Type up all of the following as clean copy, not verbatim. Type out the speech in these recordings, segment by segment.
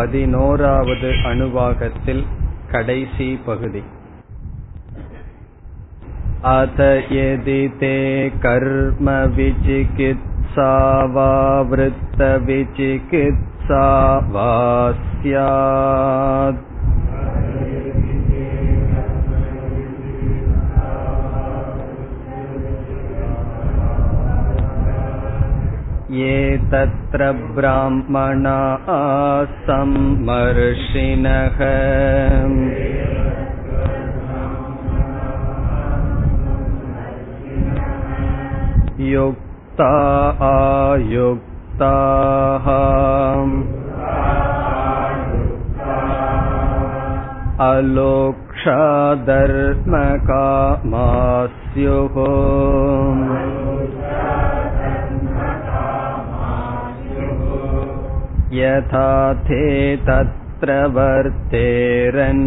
11வது அணுவாகத்தில் கடைசி பகுதி. அத யதி தே கர்ம விசிகித்ஸா வா விருத்த விசிகித்ஸா வா ஸ்யாத் யே தத்ர ப்ராஹ்மணா சம்மர்ஷிணஹ யுக்தா ஆயுக்தாஹ அலோக்ஷா தர்ம காமாஸ்யுஹ யதா தே தத்ர வர்த்தேரன்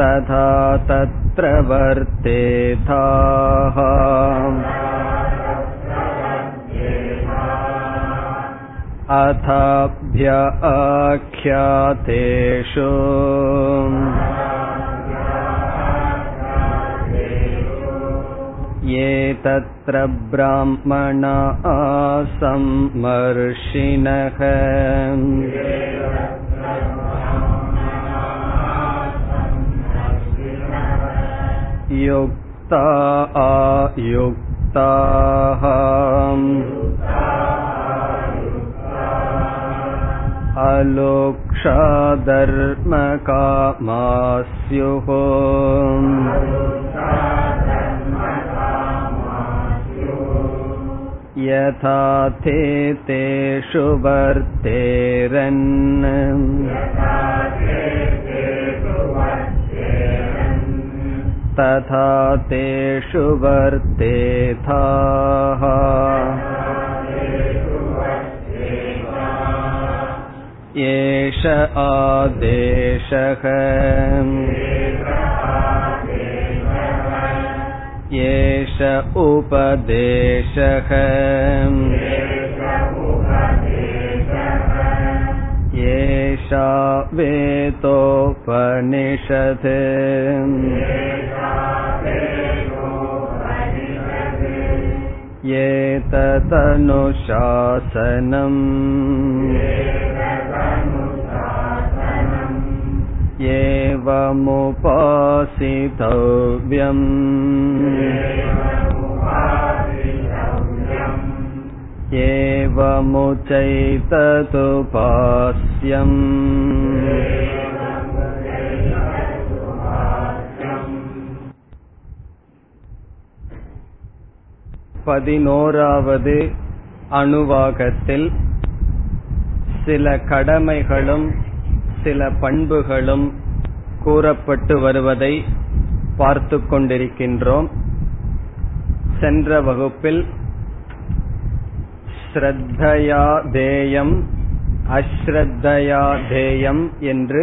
ததா தத்ர வர்த்தேதாஹ. அதாப்யாக்யாதேஷு யே தத்ர ப்ராஹ்மணா சம்மர்ஷிணஹ யுக்தா ஆயுக்தாஹ அலோக்ஷா தர்ம காமாஸ்யுஹ யதா தே தேஷு வர்த்தேரன் ததா தேஷு வர்த்தேதாஹ. ஏஷ ஆதேஷஹ ஏஷ உபதேஷஹ ஏஷா வேதோபனிஷதே ஏததனுசாசனம் ஏவமுபாசிதவ்யம் ஏவமுசைததுபாஸ்யம் பதினோராவது அணுவாகத்தில் சில கடமைகளும் சில பண்புகளும் கூறப்பட்டு வருவதை பார்த்து கொண்டிருக்கின்றோம். சென்ற வகுப்பில் ஸ்ரத்தயா தேயம் அஸ்ரத்தயா தேயம் என்று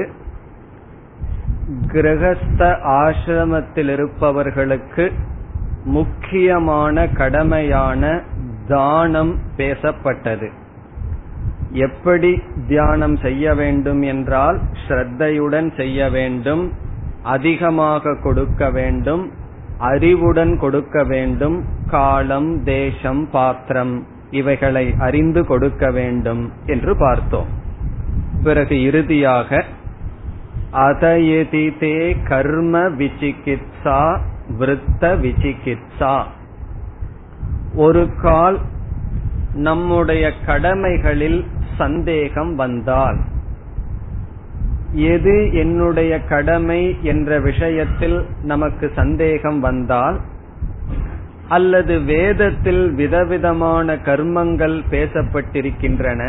கிரகஸ்த ஆசிரமத்தில் இருப்பவர்களுக்கு முக்கியமான கடமையான தானம் பேசப்பட்டது. எப்படி தியானம் செய்ய வேண்டும் என்றால் ஸ்ரத்தையுடன் செய்ய வேண்டும், அதிகமாக கொடுக்க வேண்டும், அறிவுடன் கொடுக்க வேண்டும், காலம் தேசம் பாத்திரம் இவைகளை அறிந்து கொடுக்க வேண்டும் என்று பார்த்தோம். பிறகு இறுதியாக அதயதி தே கர்ம விசிகித்ஸா விருத்த விசிகித்ஸா, ஒரு கால் நம்முடைய கடமைகளில் சந்தேகம் வந்தால் எது என்னுடைய கடமை என்ற விஷயத்தில் நமக்கு சந்தேகம் வந்தால் அல்லது வேதத்தில் விதவிதமான கர்மங்கள் பேசப்பட்டிருக்கின்றன,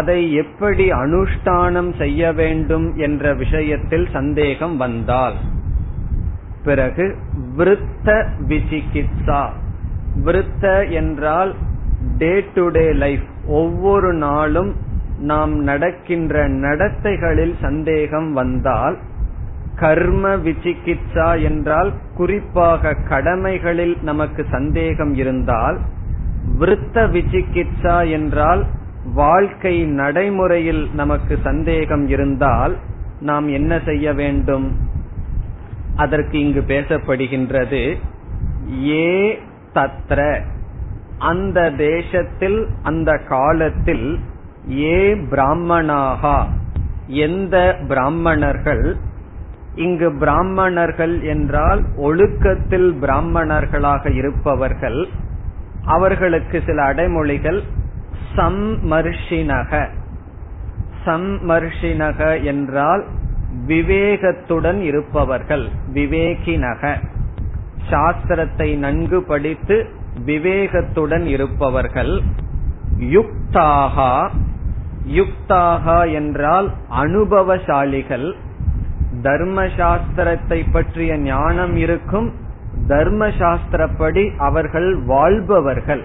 அதை எப்படி அனுஷ்டானம் செய்ய வேண்டும் என்ற விஷயத்தில் சந்தேகம் வந்தால் பிறகு விருத்த விசிகித்ஸா. விருத்த என்றால் டே டு டே லைஃப், ஒவ்வொரு நாளும் நாம் நடக்கின்ற நடத்தைகளில் சந்தேகம் வந்தால். கர்ம விசிகித்ஸா என்றால் குறிப்பாக கடமைகளில் நமக்கு சந்தேகம் இருந்தால் விருத்த விசிகிச்சா என்றால் வாழ்க்கை நடைமுறையில் நமக்கு சந்தேகம் இருந்தால் நாம் என்ன செய்ய வேண்டும்? அதற்கு இங்கு பேசப்படுகின்றது ஏ தத்ர, அந்த தேசத்தில் அந்த காலத்தில், ஏ பிராமணாகா, எந்த பிராமணர்கள். இங்கு பிராமணர்கள் என்றால் ஒழுக்கத்தில் பிராமணர்களாக இருப்பவர்கள். அவர்களுக்கு சில அடைமொழிகள். சம்மர்ஷினக, சம்மர்ஷினக என்றால் விவேகத்துடன் இருப்பவர்கள், விவேகினக, சாஸ்திரத்தை நன்கு படித்து விவேகத்துடன் இருப்பவர்கள். யுக்தாகா, யுக்தாகா என்றால் அனுபவசாலிகள், தர்மசாஸ்திரத்தை பற்றிய ஞானம் இருக்கும், தர்மசாஸ்திரப்படி அவர்கள் வாழ்பவர்கள்.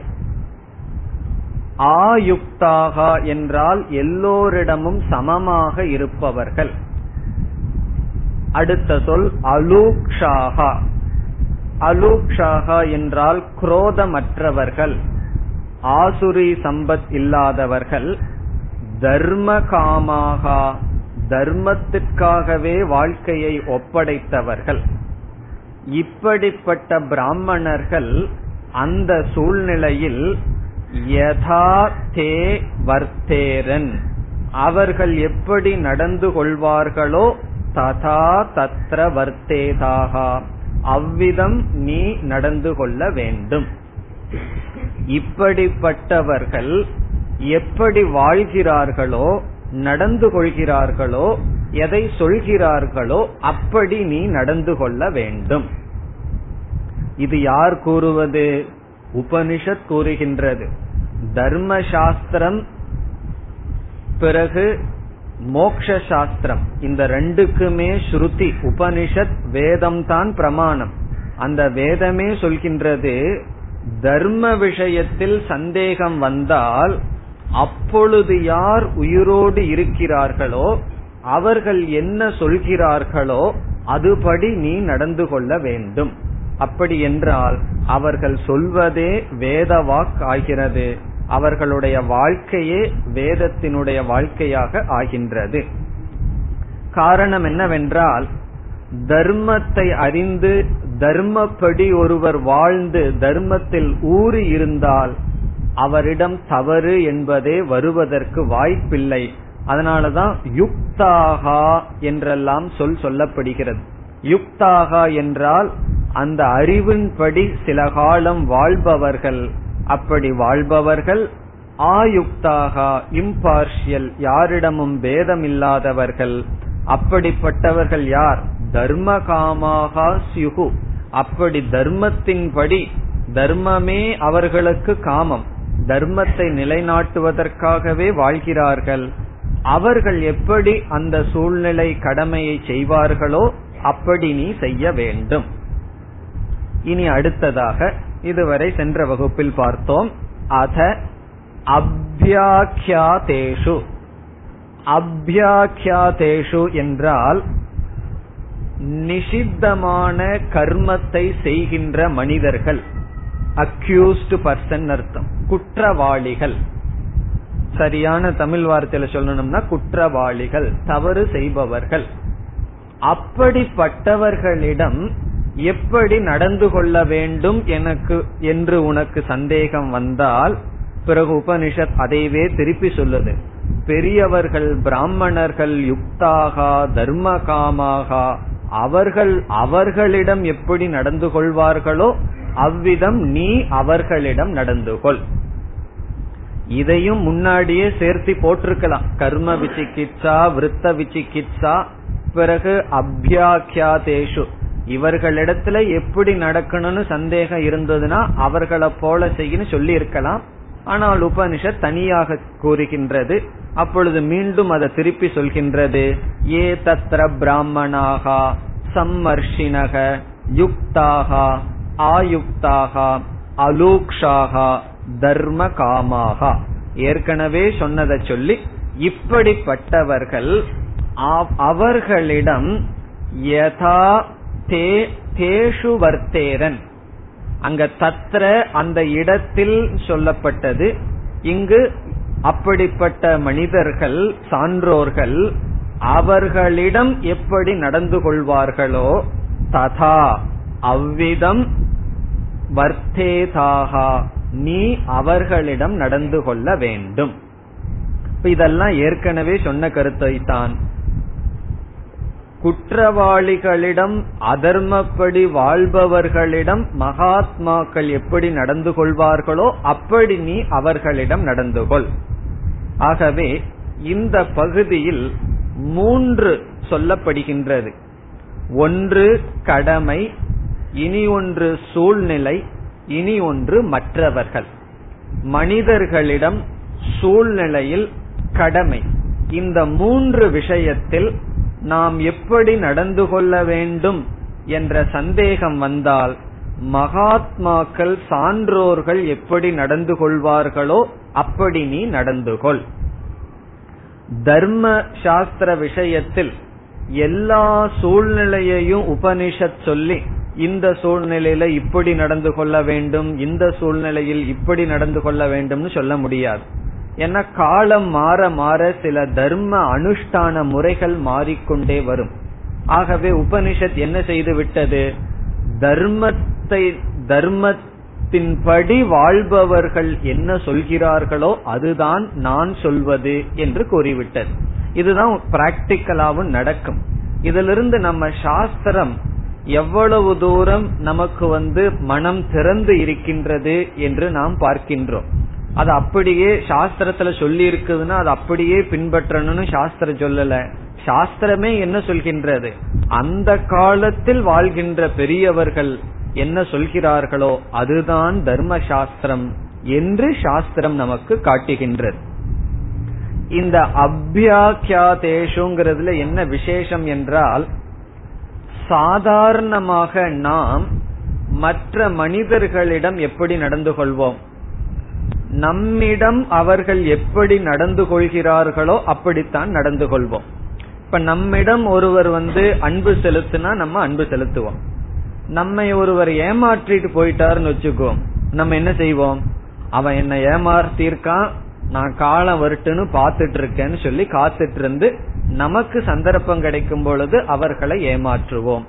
ஆயுக்தாகா என்றால் எல்லோரிடமும் சமமாக இருப்பவர்கள். அடுத்த சொல் அலூக்ஷாகா, அலூக்ஷாகா என்றால் குரோதமற்றவர்கள், ஆசுரி சம்பத் இல்லாதவர்கள். தர்ம காமாகா, தர்மத்திற்காகவே வாழ்க்கையை ஒப்படைத்தவர்கள். இப்படிப்பட்ட பிராமணர்கள் அந்த சூழ்நிலையில் யதா தே வர்த்தேரன், அவர்கள் எப்படி நடந்து கொள்வார்களோ ததா தத்ர வர்த்தேதாகா, அவ்விதம் நீ நடந்து கொள்ள வேண்டும். இப்படிப்பட்டவர்கள் எப்படி வாழ்கிறார்களோ, நடந்து கொள்கிறார்களோ, எதை சொல்கிறார்களோ அப்படி நீ நடந்து கொள்ள வேண்டும். இது யார் கூறுவது? உபனிஷத் கூறுகின்றது. தர்மசாஸ்திரம் பிறகு மோக்ஷ சாஸ்திரம், இந்த ரெண்டுக்குமே ஸ்ருதி, உபனிஷத் வேதம் தான் பிரமாணம். அந்த வேதமே சொல்கின்றது, தர்ம விஷயத்தில் சந்தேகம் வந்தால் அப்பொழுது யார் உயிரோடு இருக்கிறார்களோ அவர்கள் என்ன சொல்கிறார்களோ அதுபடி நீ நடந்து கொள்ள வேண்டும். அப்படி என்றால் அவர்கள் சொல்வதே வேதவாக் ஆகிறது, அவர்களுடைய வாழ்க்கையே வேதத்தினுடைய வாழ்க்கையாக ஆகின்றது. காரணம் என்னவென்றால், தர்மத்தை அறிந்து தர்மப்படி ஒருவர் வாழ்ந்து தர்மத்தில் ஊறி இருந்தால் அவரிடம் தவறு என்பதே வருவதற்கு வாய்ப்பில்லை. அதனாலதான் யுக்தாகா என்றெல்லாம் சொல்லப்படுகிறது. யுக்தாகா என்றால் அந்த அறிவின்படி சில காலம் வாழ்பவர்கள். அப்படி வாழ்பவர்கள் ஆயுக்தாகா, இம்பார்ஷியல், யாரிடமும் பேதம் இல்லாதவர்கள். அப்படிப்பட்டவர்கள் யார்? தர்ம காமாகா ஸ்யுகு, அப்படி தர்மத்தின்படி, தர்மமே அவர்களுக்கு காமம், தர்மத்தை நிலைநாட்டுவதற்காகவே வாழ்கிறார்கள். அவர்கள் எப்படி அந்த சூழ்நிலை கடமையை செய்வார்களோ அப்படி நீ செய்ய வேண்டும். இனி அடுத்ததாக, இதுவரை சென்ற வகுப்பில் பார்த்தோம், அத அப்யாக்யாதேஷு. அப்யாக்யாதேஷு என்றால் நிஷித்தமான கர்மத்தை செய்கின்ற மனிதர்கள், அக்யூஸ்டு பர்சன் அர்த்தம், குற்றவாளிகள். சரியான தமிழ் வார்த்தையில சொல்லணும்னா குற்றவாளிகள், தவறு செய்பவர்கள். அப்படிப்பட்டவர்களிடம் எப்படி நடந்து கொள்ள வேண்டும் எனக்கு என்று உனக்கு சந்தேகம் வந்தால், பிறகு உபனிஷத் அதைவே திருப்பி சொல்லுது. பெரியவர்கள் பிராமணர்கள் யுக்தாகா தர்மகாமாகா, அவர்களிடம் எப்படி நடந்து கொள்வார்களோ அவ்விதம் நீ அவர்களிடம் நடந்து கொள். இதையும் முன்னாடியே சேர்த்து போட்டிருக்கலாம், கர்ம விசிகிச்சா, விருத்த விசிகிச்சா, பிறகு அப்யாக்யாதேஷு. இவர்களிடத்துல எப்படி நடக்கணும்னு சந்தேகம் இருந்ததுன்னா அவர்களை போல செய்யணும் சொல்லி இருக்கலாம். ஆனால் உபனிஷத் தனியாக கூறுகின்றது. அப்பொழுது மீண்டும் அதை திருப்பி சொல்கின்றது. ஏ தத்ர பிராமணாகா சம்மர்ஷினக யுக்தாகா ஆயுக்தாகா அலூக்ஷாகா தர்ம காமாகா. ஏற்கனவே சொன்னதை சொல்லி, இப்படிப்பட்டவர்கள் அவர்களிடம் யதா தேஷு வர்த்தேரன், அங்க தத்ர அந்த இடத்தில் சொல்லப்பட்டது, இங்கு அப்படிப்பட்ட மனிதர்கள் சான்றோர்கள் அவர்களிடம் எப்படி நடந்து கொள்வார்களோ ததா அவ்விதம் வர்த்தேதாஹா நீ அவர்களிடம் நடந்து கொள்ள வேண்டும். இதெல்லாம் ஏற்கனவே சொன்ன கருத்தைத்தான். குற்றவாளிகளிடம் அதர்மப்படி வாழ்பவர்களிடம் மகாத்மாக்கள் எப்படி நடந்து கொள்வார்களோ அப்படி நீ அவர்களிடம் நடந்து கொள். ஆகவே இந்த பகுதியில் மூன்று சொல்லப்படுகின்றது. ஒன்று கடமை, இனி ஒன்று சூழ்நிலை, இனி ஒன்று மற்றவர்கள். மனிதர்களிடம் சூழ்நிலையில் கடமை, இந்த மூன்று விஷயத்தில் நாம் எப்படி நடந்து கொள்ள வேண்டும் என்ற சந்தேகம் வந்தால் மகாத்மாக்கள் சான்றோர்கள் எப்படி நடந்து கொள்வார்களோ அப்படி நீ நடந்து கொள். தர்ம சாஸ்திர விஷயத்தில் எல்லா சூழ்நிலையையும் உபனிஷத் சொல்லி இந்த சூழ்நிலையில இப்படி நடந்து கொள்ள வேண்டும், இந்த சூழ்நிலையில் இப்படி நடந்து கொள்ள வேண்டும்னு சொல்ல முடியாது. ஏன்னா காலம் மாற மாற சில தர்ம அனுஷ்டான முறைகள் மாறிக்கொண்டே வரும். ஆகவே உபனிஷத் என்ன செய்து விட்டது, தர்மத்தின்படி வாழ்பவர்கள் என்ன சொல்கிறார்களோ அதுதான் நான் சொல்வது என்று கூறிவிட்டது. இதுதான் பிராக்டிக்கலாவும் நடக்கும். இதிலிருந்து நம்ம சாஸ்திரம் எவ்வளவு தூரம் நமக்கு மனம் திறந்து இருக்கின்றது என்று நாம் பார்க்கின்றோம். அது அப்படியே சாஸ்திரத்துல சொல்லி இருக்குதுன்னா அது அப்படியே பின்பற்றணும்னு சாஸ்திரம் சொல்லல. சாஸ்திரமே என்ன சொல்கின்றது, அந்த காலத்தில் வாழ்கின்ற பெரியவர்கள் என்ன சொல்கிறார்களோ அதுதான் தர்ம சாஸ்திரம் என்று சாஸ்திரம் நமக்கு காட்டுகின்றது. இந்த அபியாக்யாதேஷுங்கிறதுல என்ன விசேஷம் என்றால், சாதாரணமாக நாம் மற்ற மனிதர்களிடம் எப்படி நடந்து கொள்வோம், நம்மிடம் அவர்கள் எப்படி நடந்து கொள்கிறார்களோ அப்படித்தான் நடந்து கொள்வோம். இப்ப நம்மிடம் ஒருவர் அன்பு செலுத்தினா நம்ம அன்பு செலுத்துவோம். நம்மை ஒருவர் ஏமாற்றிட்டு போயிட்டாருன்னு வச்சுக்கோம், நம்ம என்ன செய்வோம், அவன் என்ன ஏமாத்திருக்கான் நான் காலம் வரட்டுன்னு பாத்துட்டு இருக்கேன்னு சொல்லி காத்துட்டு இருந்து நமக்கு சந்தர்ப்பம் கிடைக்கும் பொழுது அவர்களை ஏமாற்றுவோம்.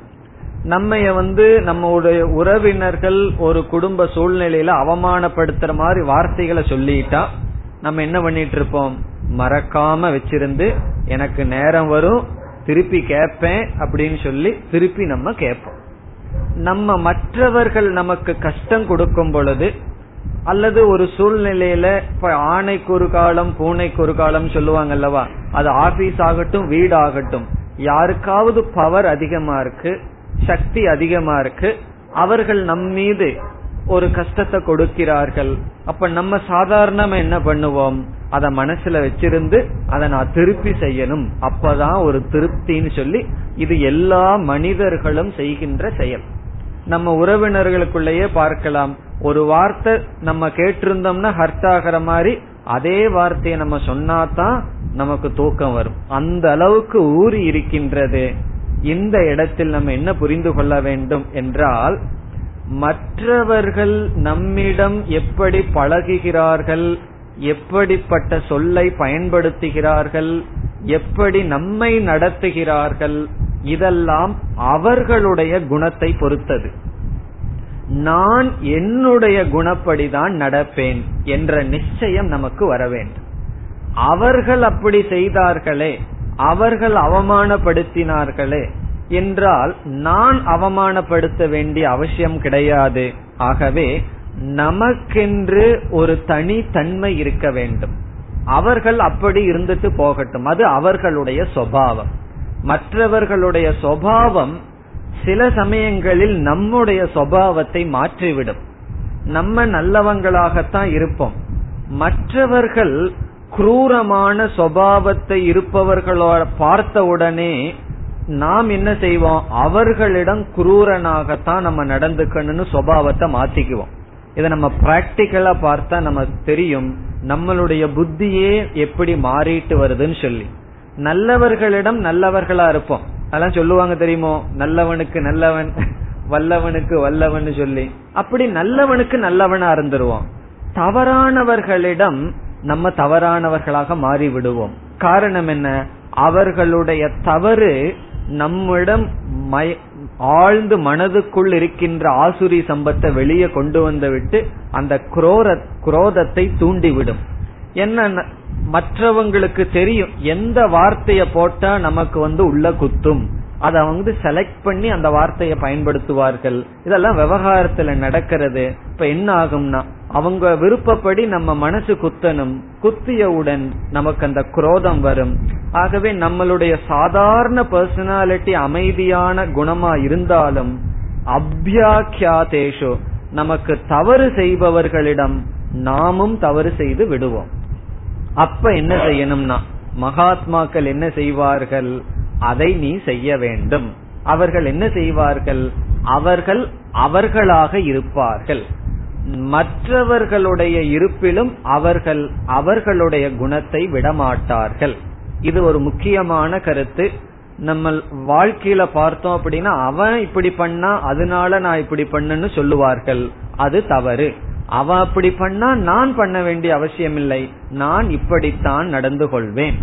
நம்ம நம்முடைய உறவினர்கள் ஒரு குடும்ப சூழ்நிலையில அவமானப்படுத்துற மாதிரி வார்த்தைகளை சொல்லிட்டா நம்ம என்ன பண்ணிட்டு இருப்போம், மறக்காம வச்சிருந்து எனக்கு நேரம் வரும் திருப்பி கேட்பேன் அப்படின்னு சொல்லி திருப்பி நம்ம கேட்போம். நம்ம மற்றவர்கள் நமக்கு கஷ்டம் கொடுக்கும் பொழுது அல்லது ஒரு சூழ்நிலையில இப்ப ஆணைக்கு ஒரு காலம் பூனைக்கு ஒரு காலம் சொல்லுவாங்க அல்லவா, அது ஆபீஸ் ஆகட்டும் வீடு ஆகட்டும், யாருக்காவது பவர் அதிகமா இருக்கு சக்தி அதிகமா இருக்கு, அவர்கள் நம் மீது ஒரு கஷ்டத்தை கொடுக்கிறார்கள். அப்ப நம்ம சாதாரணமா என்ன பண்ணுவோம், அத மனசுல வச்சிருந்து அதை நான் திருப்பி செய்யணும் அப்பதான் ஒரு திருப்தின்னு சொல்லி, இது எல்லா மனிதர்களும் செய்கின்ற செயல். நம்ம உறவினர்களுக்குள்ளேயே பார்க்கலாம், ஒரு வார்த்தை நம்ம கேட்டிருந்தோம்னா ஹர்ட் ஆகிற மாதிரி அதே வார்த்தையை நம்ம சொன்னாதான் நமக்கு தூக்கம் வரும், அந்த அளவுக்கு ஊறி இருக்கின்றது. இந்த இடத்தில் நம்ம என்ன புரிந்து கொள்ள வேண்டும் என்றால், மற்றவர்கள் நம்மிடம் எப்படி பழகுகிறார்கள், எப்படிப்பட்ட சொல்லை பயன்படுத்துகிறார்கள், எப்படி நம்மை நடத்துகிறார்கள், இதெல்லாம் அவர்களுடைய குணத்தை பொறுத்தது. நான் என்னுடைய குணப்படிதான் நடப்பேன் என்ற நிச்சயம் நமக்கு வர வேண்டும். அவர்கள் அப்படி செய்தார்களே, அவர்கள் அவமானப்படுத்தினார்களே என்றால் நான் அவமானப்படுத்த வேண்டிய அவசியம் கிடையாது. ஆகவே நமக்கென்று ஒரு தனித்தன்மை இருக்க வேண்டும். அவர்கள் அப்படி இருந்துட்டு போகட்டும், அது அவர்களுடைய சுபாவம். மற்றவர்களுடைய சுபாவம் சில சமயங்களில் நம்முடைய சுபாவத்தை மாற்றிவிடும். நம்ம நல்லவங்களாகத்தான் இருப்போம், மற்றவர்கள் குரூரமான சுபாவத்தை இருப்பவர்களோட பார்த்த உடனே நாம் என்ன செய்வோம், அவர்களிடம் குரூரனாகத்தான் நம்ம நடந்துக்கணும்னு சுபாவத்தை மாத்திக்குவோம். இதை நம்ம பிராக்டிக்கலா பார்த்தா நமக்கு தெரியும் நம்மளுடைய புத்தியே எப்படி மாறிட்டு வருதுன்னு சொல்லி. நல்லவர்களிடம் நல்லவர்களா இருப்போம், அதெல்லாம் சொல்லுவாங்க தெரியுமோ, நல்லவனுக்கு நல்லவன் வல்லவனுக்கு வல்லவன்னு சொல்லி அப்படி நல்லவனுக்கு நல்லவனா இருந்துருவோம். தவறானவர்களிடம் நம்ம தவறானவர்களாக மாறி விடுவோம். காரணம் என்ன? அவர்களுடைய தவறு நம்மிடம் ஆழ்ந்து மனதுக்குள் இருக்கின்ற ஆசுரி சம்பத்தை வெளியே கொண்டு வந்து விட்டு அந்த குரோதத்தை தூண்டிவிடும். என்ன, மற்றவங்களுக்கு தெரியும் எந்த வார்த்தைய போட்டா நமக்கு உள்ள குத்தும், அதை செலக்ட் பண்ணி அந்த வார்த்தைய பயன்படுத்துவார்கள். இதெல்லாம் விவகாரத்துல நடக்கிறது. இப்ப என்ன ஆகும்னா, அவங்க விருப்பப்படி நம்ம மனசு குத்தணும், குத்தியவுடன் நமக்கு அந்த குரோதம் வரும். ஆகவே நம்மளுடைய சாதாரண பர்சனாலிட்டி அமைதியான குணமா இருந்தாலும் அப்யாக்யாதேஷோ நமக்கு தவறு செய்பவர்களிடம் நாமும் தவறு செய்து விடுவோம். அப்ப என்ன செய்யணும்னா, மகாத்மாக்கள் என்ன செய்வார்கள், அதை நீ செய்ய வேண்டும். அவர்கள் என்ன செய்வார்கள், அவர்கள் அவர்களாக இருப்பார்கள். மற்றவர்களுடைய இருப்பிலும் அவர்கள் அவர்களுடைய குணத்தை விடமாட்டார்கள். இது ஒரு முக்கியமான கருத்து. நம்ம வாழ்க்கையில பார்த்தோம் அப்படின்னா, அவன் இப்படி பண்ணா அதனால நான் இப்படி பண்ணன்னு சொல்லுவார்கள், அது தவறு. அவன் அப்படி பண்ணா நான் பண்ண வேண்டிய அவசியம் இல்லை, நான் இப்படித்தான் நடந்து கொள்வேன்.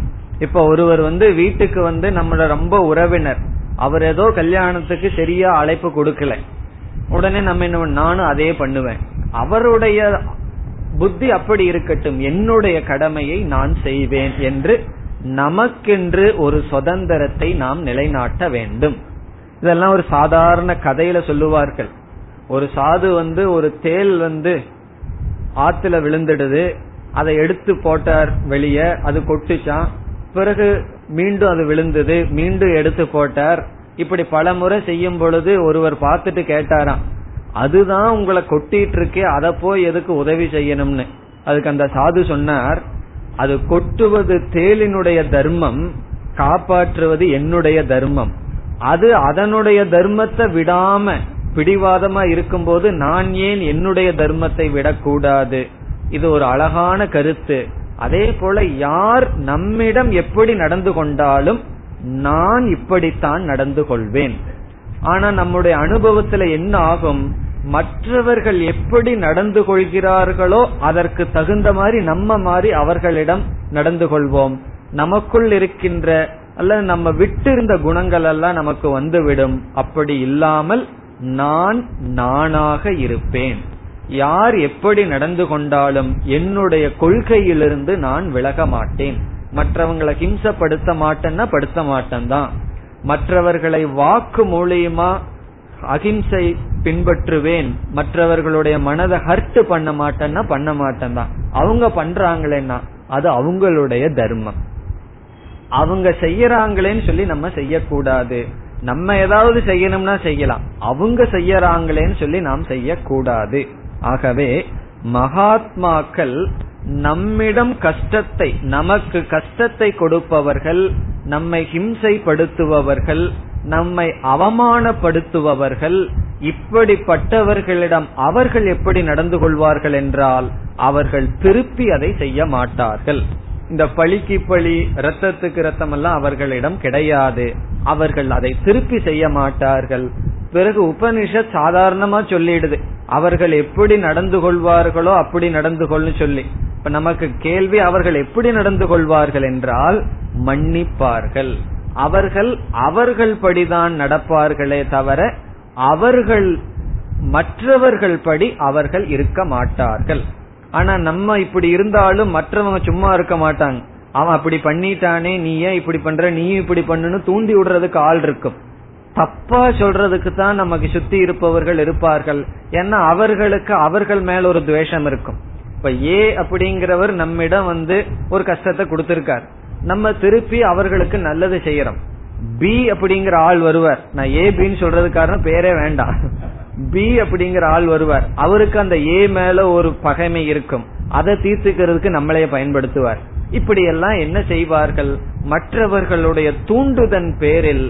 இப்ப ஒருவர் வீட்டுக்கு நம்மளோட ரொம்ப உறவினர், அவர் ஏதோ கல்யாணத்துக்கு சரியா அழைப்பு கொடுக்கல, உடனே நம்ம என்ன, நானும் அதே பண்ணுவேன், அவருடைய புத்தி அப்படி இருக்கட்டும், என்னுடைய கடமையை நான் செய்வேன் என்று நமக்கென்று ஒரு சுதந்திரத்தை நாம் நிலைநாட்ட வேண்டும். இதெல்லாம் ஒரு சாதாரண கதையில சொல்லுவார்கள். ஒரு சாது ஒரு தேல் ஆத்துல விழுந்துடுது, அதை எடுத்து போட்டார் வெளியே, அது கொட்டுச்சான், பிறகு மீண்டும் அது விழுந்தது, மீண்டும் எடுத்து போட்டார். இப்படி பல முறை செய்யும் பொழுது ஒருவர் பார்த்துட்டு கேட்டாராம், அதுதான் உங்களை கொட்டிட்டு இருக்கே, அதை போய் எதுக்கு உதவி செய்யணும்னு. அதுக்கு அந்த சாது சொன்னார், அது கொட்டுவது தேலினுடைய தர்மம், காப்பாற்றுவது என்னுடைய தர்மம். அது அதனுடைய தர்மத்தை விடாம பிடிவாதமா இருக்கும்போது நான் ஏன் என்னுடைய தர்மத்தை விடக்கூடாது? இது ஒரு அழகான கருத்து. அதே போல யார் நம்மிடம் எப்படி நடந்து கொண்டாலும் நான் இப்படித்தான் நடந்து கொள்வேன். ஆனா நம்முடைய அனுபவத்துல என்ன ஆகும், மற்றவர்கள் எப்படி நடந்து கொள்கிறார்களோ அதற்கு தகுந்த மாதிரி நம்ம மாதிரி அவர்களிடம் நடந்து கொள்வோம். நமக்குள் இருக்கின்ற அல்லது நம்ம விட்டு இருந்த குணங்கள் எல்லாம் நமக்கு வந்துவிடும். அப்படி இல்லாமல் நான் நானாக இருப்பேன். யார் எப்படி நடந்து கொண்டாலும் என்னுடைய கொள்கையிலிருந்து நான் விலக மாட்டேன். மற்றவங்களை ஹிம்சப்படுத்த மாட்டேன்னா படுத்த மாட்டேன் தான். மற்றவர்களை வாக்கு மூலியமா அகிம்சை பின்பற்றுவேன், மற்றவர்களுடைய மனதை ஹர்ட் பண்ண மாட்டேன்னா பண்ண மாட்டேன் தான். அவங்க பண்றாங்களேன்னா அது அவங்களுடைய தர்மம், அவங்க செய்யறாங்களேன்னு சொல்லி நம்ம செய்யக்கூடாது. நம்ம ஏதாவது செய்யணும்னா செய்யலாம், அவங்க செய்யறாங்களேன்னு சொல்லி நாம் செய்யக்கூடாது. ஆகவே மகாத்மாக்கள் நம்மிடம் கஷ்டத்தை, நமக்கு கஷ்டத்தை கொடுப்பவர்கள், நம்மை ஹிம்சைப்படுத்துபவர்கள், நம்மை அவமானப்படுத்துபவர்கள், இப்படிப்பட்டவர்களிடம் அவர்கள் எப்படி நடந்து கொள்வார்கள் என்றால் அவர்கள் திருப்பி அதை செய்ய மாட்டார்கள். இந்த பழிக்கு பழி, ரத்தத்துக்கு ரத்தம் எல்லாம் அவர்களிடம் கிடையாது. அவர்கள் அதை திருப்பி செய்ய மாட்டார்கள். பிறகு உபனிஷத் சாதாரணமா சொல்லிடுது, அவர்கள் எப்படி நடந்து கொள்வார்களோ அப்படி நடந்து கொள்ளுன்னு சொல்லி. இப்ப நமக்கு கேள்வி, அவர்கள் எப்படி நடந்து கொள்வார்கள் என்றால் மன்னிப்பார்கள். அவர்கள் அவர்கள் படிதான் நடப்பார்களே தவிர அவர்கள் மற்றவர்கள் படி அவர்கள் இருக்க மாட்டார்கள். ஆனா நம்ம இப்படி இருந்தாலும் மற்றவங்க சும்மா இருக்க மாட்டாங்க. அவன் அப்படி பண்ணிட்டானே, நீ ஏன் இப்படி பண்ற, நீ இப்படி பண்ணுன்னு தூண்டி விடுறதுக்கு ஆள் இருக்கும். தப்பா சொல்றதுக்கு தான் நமக்கு சுத்தி இருப்பவர்கள் இருப்பார்கள். ஏன்னா அவர்களுக்கு அவர்கள் மேல ஒரு துவேஷம் இருக்கும். இப்ப ஏ அப்படிங்கிறவர் நம்மிடம் ஒரு கஷ்டத்தை கொடுத்திருக்கார், நம்ம திருப்பி அவர்களுக்கு நல்லது செய்யறோம். பி அப்படிங்கிற ஆள் வருவார், நான் ஏ பின்னு சொல்றதுக்காரன பேரே வேண்டாம், பி அப்படிங்கிற ஆள் வருவார், அவருக்கு அந்த ஏ மேல ஒரு பகைமை இருக்கும், அதை தீர்த்துக்கிறதுக்கு நம்மளையே பயன்படுத்துவார். இப்படி எல்லாம் என்ன செய்வார்கள், மற்றவர்களுடைய தூண்டுதன் பேரில்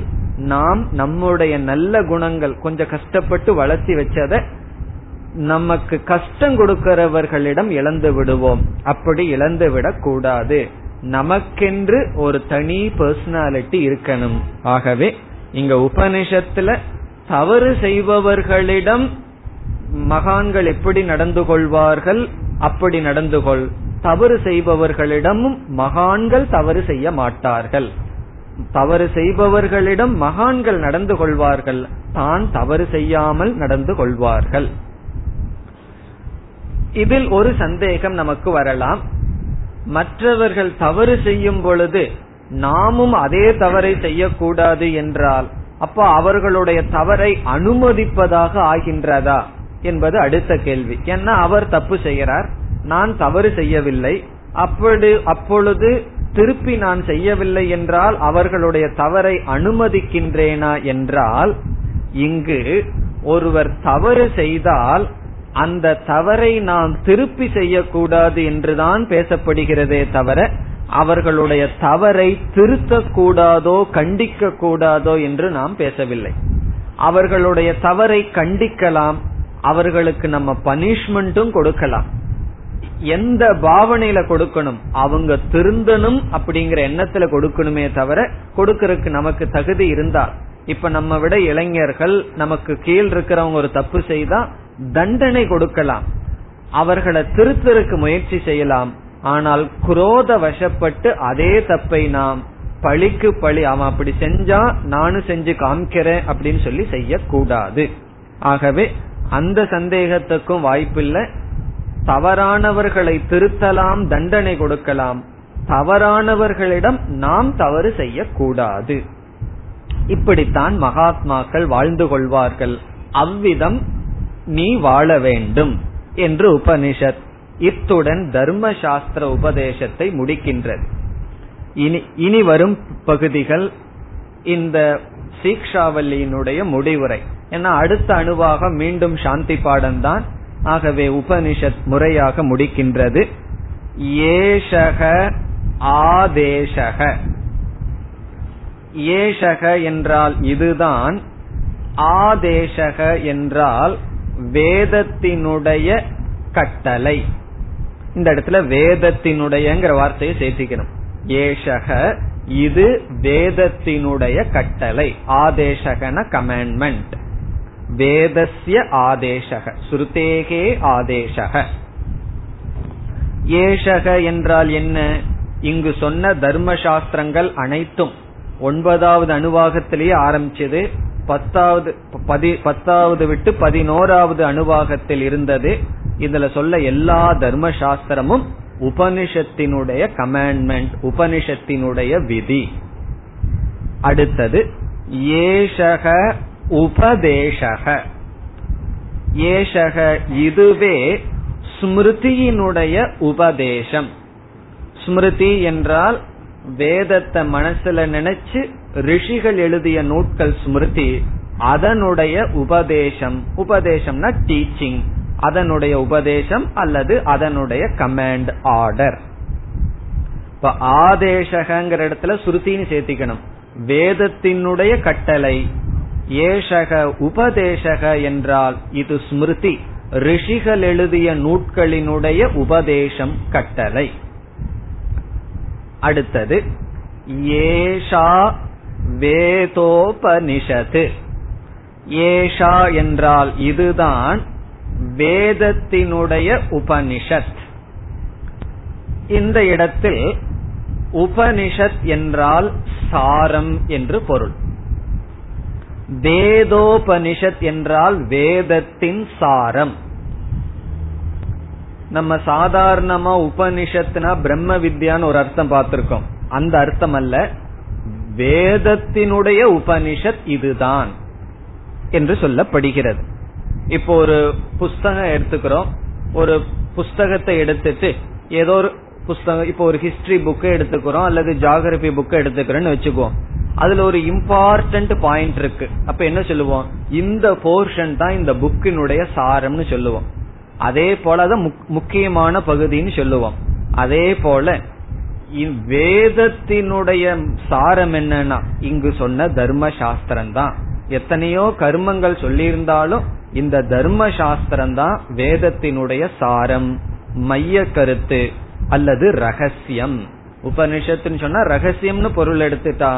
நாம் நம்முடைய நல்ல குணங்கள் கொஞ்சம் கஷ்டப்பட்டு வளர்த்தி வச்சத நமக்கு கஷ்டம் கொடுக்கிறவர்களிடம் இழந்து விடுவோம். அப்படி இழந்து விடக் கூடாது. நமக்கென்று ஒரு தனி பர்சனாலிட்டி இருக்கணும். ஆகவே இங்க உபனிஷத்துல தவறு செய்பவர்களிடம் மகான்கள் எப்படி நடந்து கொள்வார்கள், அப்படி நடந்து கொள். தவறு செய்பவர்களிடமும் மகான்கள் தவறு செய்ய மாட்டார்கள். தவறு செய்பவர்களிடம் மகான்கள் நடந்து கொள்வார்கள், தான் தவறு செய்யாமல் நடந்து கொள்வார்கள். இதில் ஒரு சந்தேகம் நமக்கு வரலாம். மற்றவர்கள் தவறு செய்யும் பொழுது நாமும் அதே தவறை செய்யக்கூடாது என்றால் அப்போ அவர்களுடைய தவறை அனுமதிப்பதாக ஆகின்றதா என்பது அடுத்த கேள்வி. ஏன்னா அவர் தப்பு செய்கிறார், நான் தவறு செய்யவில்லை, அப்பொழுது திருப்பி நான் செய்யவில்லை என்றால் அவர்களுடைய தவறை அனுமதிக்கின்றேனா என்றால், இங்கு ஒருவர் தவறு செய்தால் அந்த தவறை நாம் திருப்பி செய்யக்கூடாது என்றுதான் பேசப்படுகிறதே தவிர அவர்களுடைய தவறை திருத்தக்கூடாதோ கண்டிக்க கூடாதோ என்று நாம் பேசவில்லை. அவர்களுடைய தவறை கண்டிக்கலாம், அவர்களுக்கு நம்ம பனிஷ்மெண்ட்டும் கொடுக்கலாம். எந்த பாவனையில கொடுக்கணும், அவங்க திருந்தனும் அப்படிங்கிற எண்ணத்துல கொடுக்கணுமே தவிர கொடுக்கறதுக்கு நமக்கு தகுதி இருந்தா, இப்ப நம்ம விட இளைஞர்கள் நமக்கு கீழ் இருக்கிறவங்க ஒரு தப்பு செய்தா தண்டனை கொடுக்கலாம், அவர்களை திருத்தருக்கு முயற்சி செய்யலாம். ஆனால் குரோத வசப்பட்டு அதே தப்பை நாம் பழிக்கு பழி, அவன் அப்படி செஞ்சா நானும் செஞ்சு காமிக்கிறேன் அப்படின்னு சொல்லி செய்யக்கூடாது. ஆகவே அந்த சந்தேகத்துக்கும் வாய்ப்பில்லை. தவறானவர்களை திருத்தலாம், தண்டனை கொடுக்கலாம், தவறானவர்களிடம் நாம் தவறு செய்யக்கூடாது. இப்படித்தான் மகாத்மாக்கள் வாழ்ந்து கொள்வார்கள். அவ்விதம் நீ வாழ வேண்டும் என்று உபனிஷத் இத்துடன் தர்ம சாஸ்திர உபதேசத்தை முடிக்கின்றது. இனி வரும் பகுதிகள் இந்த சீக்ஷாவல்லியினுடைய முடிவுரை. ஏன்னா அடுத்த அணுவாக மீண்டும் சாந்தி பாடம்தான். ஆகவே உபனிஷத் முறையாக முடிக்கின்றது. ஏஷக ஆதேஷக, ஏஷக என்றால் இதுதான், ஆதேஷக என்றால் வேதத்தினுடைய கட்டளை. இந்த இடத்துல வேதத்தினுடைய வார்த்தையை சேர்த்திக்கணும். ஏஷக இது வேதத்தினுடைய கட்டளை, ஆதேசகன கமாண்ட்மெண்ட், வேதஸ்ய ஆதேசக ஸ்ருதேகே ஆதேசக. ஏஷக என்றால் என்ன? இங்கு சொன்ன தர்ம சாஸ்திரங்கள் அனைத்தும் ஒன்பதாவது அணுவாகத்திலேயே ஆரம்பிச்சது, 10வது விட்டு 11வது அணுவாகத்தில் இருந்தது. இதுல சொல்ல எல்லா தர்ம சாஸ்திரமும் உபனிஷத்தினுடைய கமாண்ட்மெண்ட், உபனிஷத்தினுடைய விதி. அடுத்தது ஏஷக உபதேசக. ஏஷக இதுவே ஸ்மிருதியினுடைய உபதேசம். ஸ்மிருதி என்றால் வேதத்தை மனசுல நினைச்சு ரிஷிகள் எழுதிய நூட்கள் ஸ்மிருதி, அதனுடைய உபதேசம். உபதேசம்னா டீச்சிங், அதனுடைய உபதேசம் அல்லது அதனுடைய கமாண்ட் ஆர்டர். இப்ப ஆதேசகங்கிற இடத்துல ஸ்ருதின்னு சேர்த்திக்கணும், வேதத்தினுடைய கட்டளை. ஏஷக உபதேசக என்றால் இது ஸ்மிருதி, ரிஷிகள் எழுதிய நூட்களினுடைய உபதேசம், கட்டளை. அடுத்தது ஏஷா வேதோபனிஷத்து. ஏஷா என்றால் இதுதான் வேதத்தினுடைய உபனிஷத். இந்த இடத்தில் உபனிஷத் என்றால் சாரம் என்று பொருள். வேதோபனிஷத் என்றால் வேதத்தின் சாரம். நம்ம சாதாரணமா உபனிஷத்னா பிரம்ம வித்யான்னு ஒரு அர்த்தம் பார்த்திருக்கோம், அந்த அர்த்தம் அல்ல. வேதத்தினுடைய உபனிஷத் இதுதான் என்று சொல்லப்படுகிறது. இப்போ ஒரு புஸ்தகம் எடுத்துக்கிறோம், ஒரு புஸ்தகத்தை எடுத்துட்டு ஏதோ ஒரு புஸ்தகம், இப்போ ஒரு ஹிஸ்டரி புக்கை எடுத்துக்கிறோம் அல்லது ஜியாகிரபி புக்கை எடுத்துக்கிறோம்னு வச்சுக்குவோம். அதுல ஒரு இம்பார்ட்டன்ட் பாயிண்ட் இருக்கு, அப்ப என்ன சொல்லுவோம்? இந்த போர்ஷன் தான் இந்த புக்கினுடைய சாரம்னு சொல்லுவோம். அதே போல அத முக்கியமான பகுதின்னு சொல்லுவோம். அதே போல வேதத்தினுடைய சாரம் என்னன்னா இங்கு சொன்ன தர்ம சாஸ்திரம் தான். எத்தனையோ கர்மங்கள் சொல்லியிருந்தாலும் இந்த தர்ம சாஸ்திரம் தான் வேதத்தினுடைய சாரம், மைய கருத்து அல்லது ரகசியம். உபனிஷத்துன்னு சொன்னா ரகசியம்னு பொருள் எடுத்துட்டா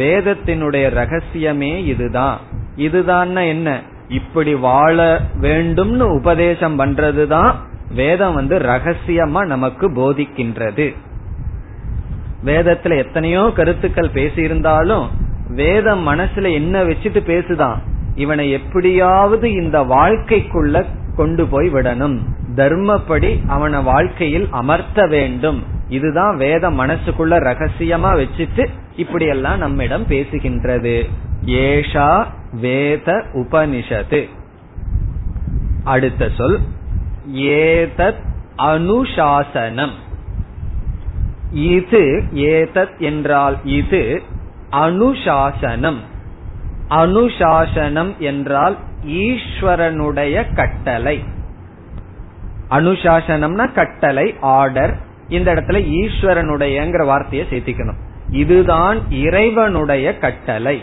வேதத்தினுடைய ரகசியமே இதுதான். இதுதான்னா என்ன, இப்படி வாழ வேண்டும்னு உபதேசம் பண்றதுதான் வேதம் வந்து ரகசியமா நமக்கு போதிக்கின்றது. வேதத்துல எத்தனையோ கருத்துக்கள் பேசியிருந்தாலும் வேதம் மனசுல என்ன வச்சுட்டு பேசுதான், இவனை எப்படியாவது இந்த வாழ்க்கைக்குள்ள கொண்டு போய் விடணும், தர்மப்படி அவனை வாழ்க்கையில் அமர்த்த வேண்டும். இதுதான் வேதம் மனசுக்குள்ள ரகசியமா வச்சுட்டு இப்படி எல்லாம் நம்மிடம் பேசுகின்றது. ஏஷா வேத உபனிஷத்து. அடுத்த சொல் ஏதத் அனுசாசனம். இது ஏதத் என்றால் இது, அனுசாசனம். அனுசாசனம் என்றால் ஈஸ்வரனுடைய கட்டளை. அனுசாசனம்னா கட்டளை, ஆர்டர். இந்த இடத்துல ஈஸ்வரனுடையங்கிற வார்த்தையை சேர்த்திக்கணும். இதுதான் இறைவனுடைய கட்டளை.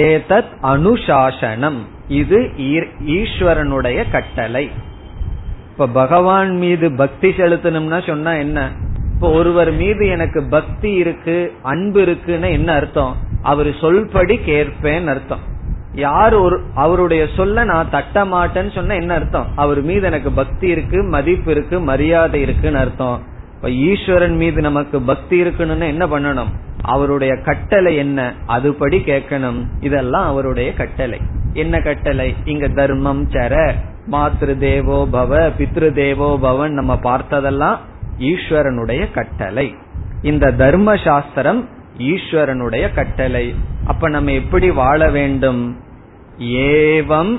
ஏதத் அனுசாசனம், இது ஈஸ்வரனுடைய கட்டளை. இப்ப பகவான் மீது பக்தி செலுத்தணும்னா சொன்னா என்ன, இப்ப ஒருவர் மீது எனக்கு பக்தி இருக்கு, அன்பு இருக்குன்னு என்ன அர்த்தம், அவரு சொல்படி கேட்பேன்னு அர்த்தம். யார் ஒரு அவருடைய சொல்ல நான் தட்ட மாட்டேன்னு சொன்னா என்ன அர்த்தம், அவர் மீது எனக்கு பக்தி இருக்கு, மதிப்பு இருக்கு, மரியாதை இருக்குன்னு அர்த்தம். இப்ப ஈஸ்வரன் மீது நமக்கு பக்தி இருக்கணும்னா என்ன பண்ணணும், அவருடைய கட்டளை என்ன அதுபடி கேட்கணும். இதெல்லாம் அவருடைய கட்டளை. என்ன கட்டளை, இங்க தர்மம் சர, மாத்ரு தேவோ பவ, பித்ரு தேவோ பவன் நம்ம பார்த்ததெல்லாம் ஈஸ்வரனுடைய கட்டளை. இந்த தர்ம சாஸ்திரம் ஈஸ்வரனுடைய கட்டளை. அப்ப நம்ம எப்படி வாழ வேண்டும், ஏவம்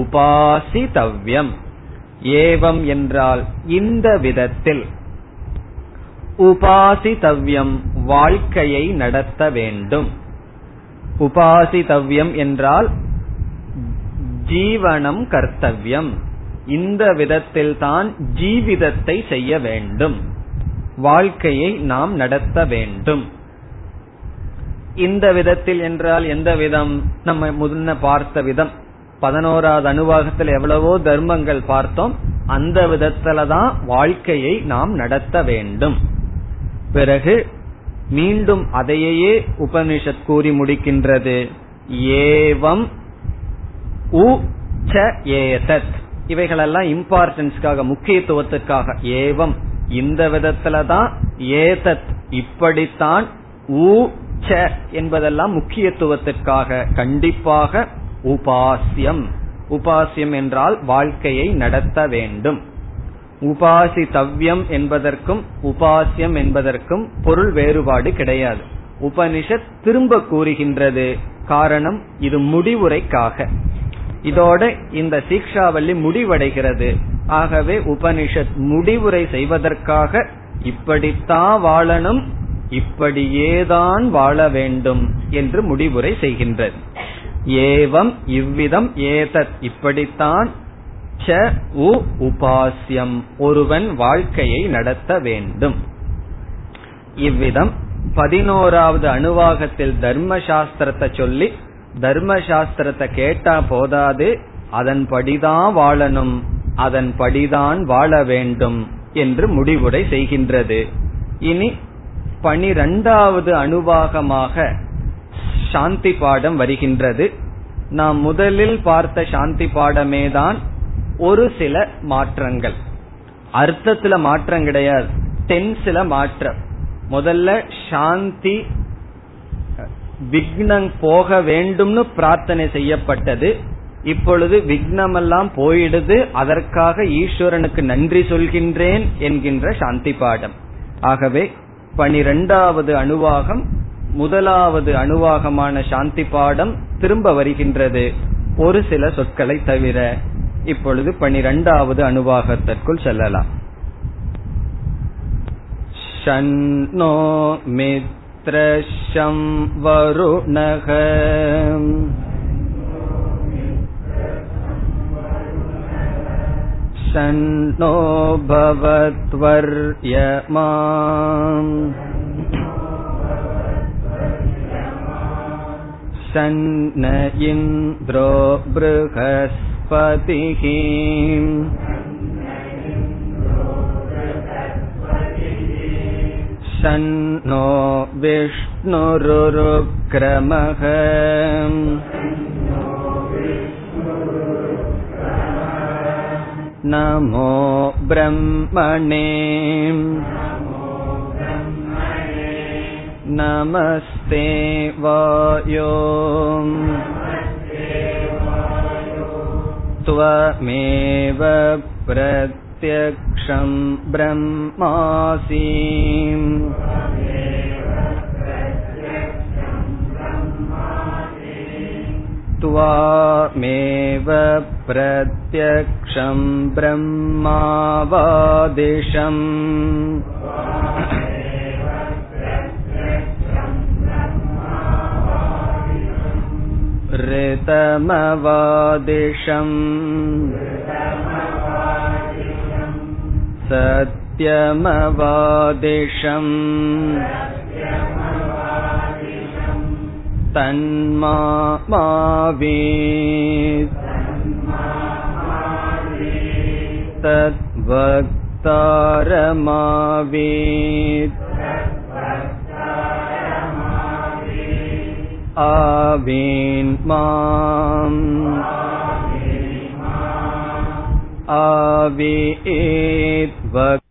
உபாசிதவ்யம். ஏவம் என்றால் இந்த விதத்தில், உபாசிதவ்யம் வாழ்க்கையை நடத்த வேண்டும். உபாசிதவ்யம் என்றால் ஜீவனம் கர்த்தவ்யம். இந்த விதத்தில் தான் ஜீவிதத்தை செய்ய வேண்டும், வாழ்க்கையை நாம் நடத்த வேண்டும். இந்த விதத்தில் என்றால் எந்த விதம், நம்ம முன்ன பார்த்த விதம். 11வது அனுவாகத்தில் எவ்வளவோ தர்மங்கள் பார்த்தோம், அந்த விதத்துலதான் வாழ்க்கையை நாம் நடத்த வேண்டும். பிறகு மீண்டும் அதையே உபனிஷத் கூறி முடிக்கின்றது. ஏவம் உச்ச ஏதத், இவைகளெல்லாம் இம்பார்ட்டன்ஸ்க்காக, முக்கியத்துவத்துக்காக. ஏவம் இந்த விதத்துலதான், ஏதத் இப்படித்தான், உச்ச என்பதெல்லாம் முக்கியத்துவத்திற்காக கண்டிப்பாக. உபாசியம், உபாசியம் என்றால் வாழ்க்கையை நடத்த வேண்டும். உபாசிதவ்யம் என்பதற்கும் உபாசியம் என்பதற்கும் பொருள் வேறுபாடு கிடையாது. உபனிஷத் திரும்ப கூறுகின்றது, காரணம் இது முடிவுரைக்காக. இதோட இந்த சீக்ஷாவல்லி முடிவடைகிறது. ஆகவே உபனிஷத் முடிவுரை செய்வதற்காக இப்படித்தான் வாழணும், இப்படியேதான் வாழ வேண்டும் என்று முடிவுரை செய்கின்றது. ஏவம் இவ்விதம், ஏதத் இப்படித்தான், ச உபாசியம் ஒருவன் வாழ்க்கையை நடத்த வேண்டும். இவ்விதம் 11வது அனுவாகத்தில் தர்மசாஸ்திரத்தை சொல்லி, தர்மசாஸ்திரத்தை கேட்டா போதாது, அதன்படிதான் வாழணும், அதன்படிதான் வாழ வேண்டும் என்று முடிவுரை செய்கின்றது. இனி 12வது அனுவாகமாக சாந்தி பாடம் வருகின்றது. நாம் முதலில் பார்த்த சாந்தி பாடமேதான், ஒரு சில மாற்றங்கள், அர்த்தத்துல மாற்றம் கிடையாது, டென்ஸ்ல மாற்றம். முதல்ல சாந்தி விக்னம் போக வேண்டும்னு பிரார்த்தனை செய்யப்பட்டது, இப்பொழுது விக்னமெல்லாம் போயிடுது, அதற்காக ஈஸ்வரனுக்கு நன்றி சொல்கின்றேன் என்கின்ற சாந்தி பாடம். ஆகவே 12வது அணுவாகம் 1வது அணுவாகமான சாந்தி பாடம் திரும்ப வருகின்றது, ஒரு சில சொற்களை தவிர. இப்பொழுது 12வது அணுவாகத்திற்குள் செல்லலாம். ஷன்னோ மித்ரஷம் வருணக ஷன்னோ பவத்வர்யமாம் ஷன்ன இந்த்ரோ ப்ருஹஸ் தன்னோ விஷ்ணுருக்ரமஹ நமோ பிரம்மணே நமஸ்தே வாயோ த்வமேவ பிரத்யக்ஷம் ப்ரஹ்மாஸி. த்வாமேவ ப்ரத்யக்ஷம் ப்ரஹ்மாவாதிஷம் ரிதமவாதிஷம் சத்யமவாதிஷம் தன்மாமாவீத் தத்வக்தாரமாவீத் ஆவீன் மாம் ஆவீத் வக்தாரமாவீத்.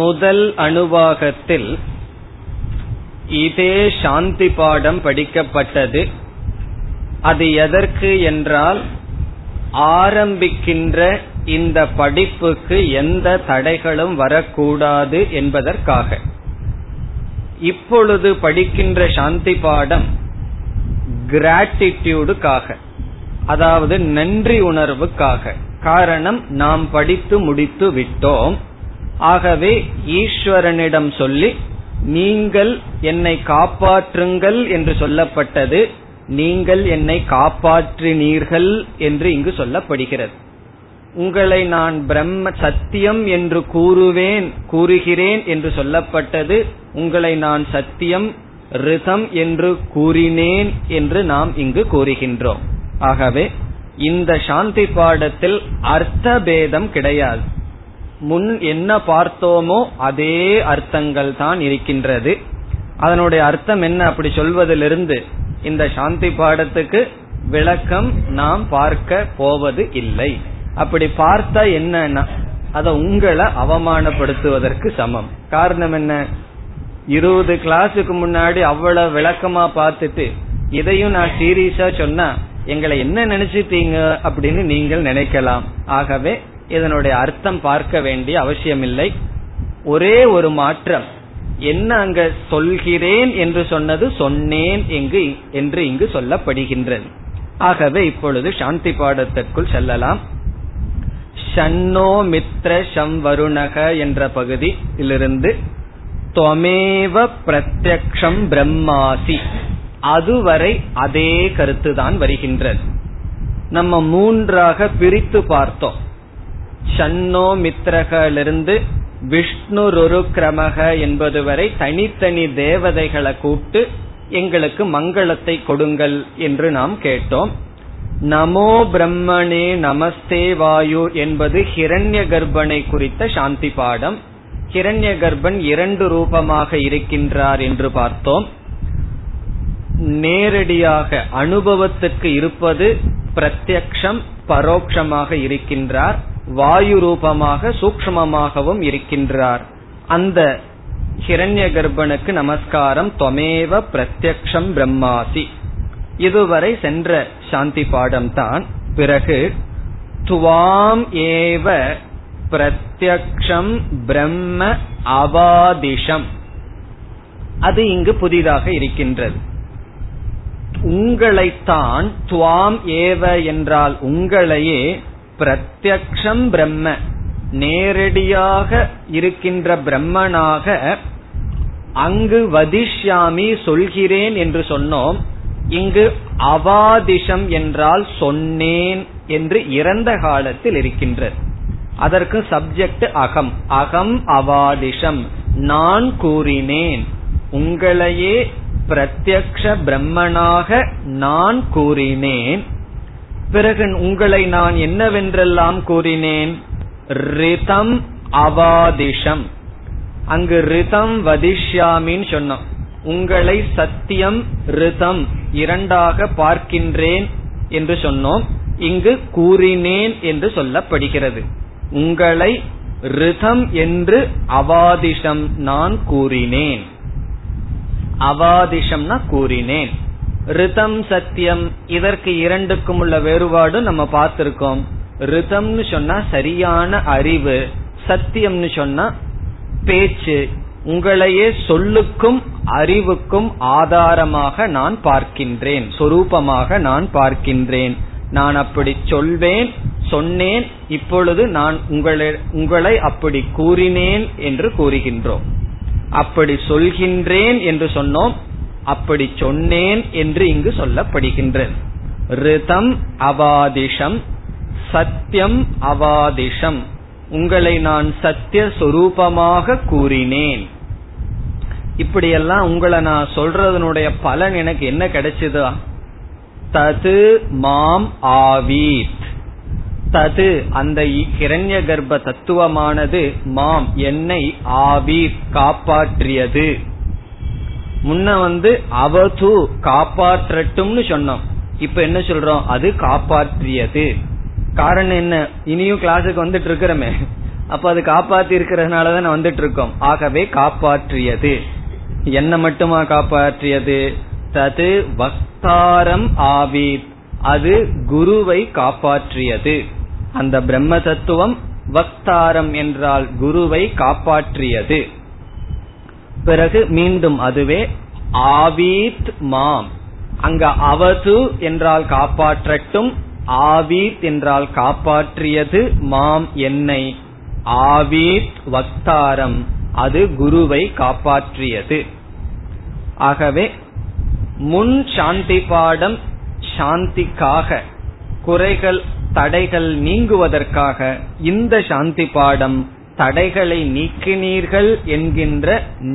முதல் அணுவாகத்தில் இதே சாந்தி பாடம் படிக்கப்பட்டது. அது எதற்கு என்றால், ஆரம்பிக்கின்ற இந்த படிப்புக்கு எந்த தடைகளும் வரக்கூடாது என்பதற்காக. இப்பொழுது படிக்கின்ற சாந்தி பாடம் கிராட்டிடியூடுக்காக, அதாவது நன்றி உணர்வுக்காக. காரணம், நாம் படித்து முடித்து விட்டோம். ஆகவே ஈஸ்வரனிடம் சொல்லி, நீங்கள் என்னை காப்பாற்றுங்கள் என்று சொல்லப்பட்டது, நீங்கள் என்னை காப்பாற்றினீர்கள் என்று இங்கு சொல்லப்படுகிறது. உங்களை நான் பிரம்ம சத்தியம் என்று கூறுகிறேன் என்று சொல்லப்பட்டது, உங்களை நான் சத்தியம் ரிதம் என்று கூறினேன் என்று நாம் இங்கு கூறுகின்றோம். ஆகவே இந்த சாந்தி பாடத்தில் அர்த்தபேதம் கிடையாது. முன் என்ன பார்த்தோமோ அதே அர்த்தங்கள் தான் இருக்கின்றது. அதனுடைய அர்த்தம் என்ன அப்படி சொல்வதிலிருந்து இந்த சாந்தி பாடத்துக்கு விளக்கம் நாம் பார்க்க போவது இல்லை. அப்படி பார்த்தா என்னன்னா, அத உங்களை அவமானப்படுத்துவதற்கு சமம். காரணம் என்ன, 20 கிளாஸுக்கு முன்னாடி அவ்வளவு விளக்கமா பார்த்துட்டு இதையும் நான் சீரியஸா சொன்னா எங்களை என்ன நினைச்சிட்டீங்க அப்படின்னு நீங்கள் நினைக்கலாம். ஆகவே இதனுடைய அர்த்தம் பார்க்க வேண்டிய அவசியமில்லை. ஒரே ஒரு மாற்றம் என்ன, அங்க சொல்கிறேன் என்று சொன்னது சொன்னேன் என்று இங்கு சொல்லப்படுகின்றது. ஆகவே இப்பொழுது சாந்தி பாடத்திற்குள் செல்லலாம். ஷன்னோ மித்ர ஷம் வருணக என்ற பகுதியிலிருந்து தொமேவ பிரத்யக்ஷம் பிரம்மாசி, அதுவரை அதே கருத்துதான் வருகின்றது. நம்ம மூன்றாக பிரித்து பார்த்தோம். சன்னோ மித்ரகிலிருந்து விஷ்ணு ருரு கிரமக என்பது வரை தனித்தனி தேவதைகளை கூப்பிட்டு எங்களுக்கு மங்களத்தை கொடுங்கள் என்று நாம் கேட்டோம். நமோ பிரம்மணே நமஸ்தே வாயு என்பது ஹிரண்ய கர்ப்பனை குறித்த சாந்தி பாடம். ஹிரண்ய கர்ப்பன் 2 ரூபமாக இருக்கின்றார் என்று பார்த்தோம். நேரடியாக அனுபவத்துக்கு இருப்பது பிரத்யக்ஷம், பரோட்சமாக இருக்கின்றார். வாயு ரூபமாக சூக்ஷ்மமாகவும் இருக்கின்றார். அந்த ஹிரண்ய கர்ப்பனுக்கு நமஸ்காரம் தொமேவ பிரத்யக்ஷம் பிரம்மாசி. இதுவரை சென்ற சாந்தி பாடம் தான். பிறகு துவாம் ஏவ பிரத்யக்ஷம் பிரம்ம அவாதிஷம், அது இங்கு புதிதாக இருக்கின்றது. உங்களைத்தான், துவாம் ஏவ என்றால் உங்களையே, பிரத்யக்ஷம் பிரம்ம நேரடியாக இருக்கின்ற பிரம்மனாக அங்கு வதிஷ்யாமி சொல்கிறேன் என்று சொன்னோம். இங்கு அவாதிஷம் என்றால் சொன்னேன் என்று இறந்த காலத்தில் இருக்கின்றது. அதற்கு சப்ஜெக்ட் அகம். அகம் அவாதிஷம், நான் கூறினேன். உங்களையே பிரத்யக்ஷ பிரம்மனாக நான் கூறினேன். பிறகு உங்களை நான் என்னவென்றெல்லாம் கூறினேன்? ரிதம் அவாதிஷம். அங்கு ரிதம் வதிஷ்யாமின்னு சொன்னோம். உங்களை சத்தியம் ரிதம் இரண்டாக பார்க்கின்றேன் என்று சொன்னோம். இங்கு கூறினேன் என்று சொல்லப்படுகிறது. உங்களை ரிதம் என்று அவாதிஷம் நான் கூறினேன். அவாதிஷம்னா கூறினேன். ரிதம் சத்தியம், இதற்கு இரண்டுக்கும் உள்ள வேறுபாடு நம்ம பார்த்திருக்கோம். ரிதம்னு சொன்னா சரியான அறிவு, சத்தியம்னு சொன்னா பேச்சு. உங்களையே சொல்லுக்கும் அறிவுக்கும் ஆதாரமாக நான் பார்க்கின்றேன், சொரூபமாக நான் பார்க்கின்றேன். நான் அப்படி சொல்வேன், சொன்னேன். இப்பொழுது நான் உங்களை அப்படி கூறினேன் என்று கூறுகின்றோம். அப்படி சொல்கின்றேன் என்று சொன்னோம், அப்படி சொன்னேன் என்று இங்கு சொல்லப்படுகின்றேன். ரிதம் அவாதிஷம், சத்தியம் அவாதிஷம். உங்களை நான் சத்திய சொரூபமாக கூறினேன். இப்படியெல்லாம் உங்களை நான் சொல்றதனுடைய பலன் எனக்கு என்ன கிடைச்சது? தது மாம் ஆவீத். தது அந்த கிரண்ய கர்ப்ப தத்துவமானது மாம் என்னை, ஆவீத் காப்பாற்றியது. முன்ன அவது காப்பாற்றட்டும்னு சொன்னோம். இப்ப என்ன சொல்றோம்? அது காப்பாற்றியது. காரணம் என்ன? இனியும் கிளாஸுக்கு வந்துட்டு இருக்கிறமே, அப்ப அது காப்பாற்றி இருக்கிறதுனாலதான் வந்துட்டு இருக்கோம். ஆகவே காப்பாற்றியது. என்ன மட்டுமா காப்பாற்றியது? தது வக்தாரம் ஆவீத். அது குருவை காப்பாற்றியது. அந்த பிரம்ம தத்துவம் வக்தாரம் என்றால் குருவை காப்பாற்றியது. பிறகு மீண்டும் அதுவே ஆவீத் மாம். அங்க அவது என்றால் காப்பாற்றட்டும், ஆவீத் என்றால் காப்பாற்றியது, மாம் என்னை. ஆவீத் வக்தாரம், அது குருவை காப்பாற்றியது. ஆகவே முன் சாந்தி பாடம் சாந்திக்காக, குறைகள் தடைகள் நீங்குவதற்காக. இந்த சாந்தி பாடம் தடைகளை நீக்கினீர்கள் என்கின்ற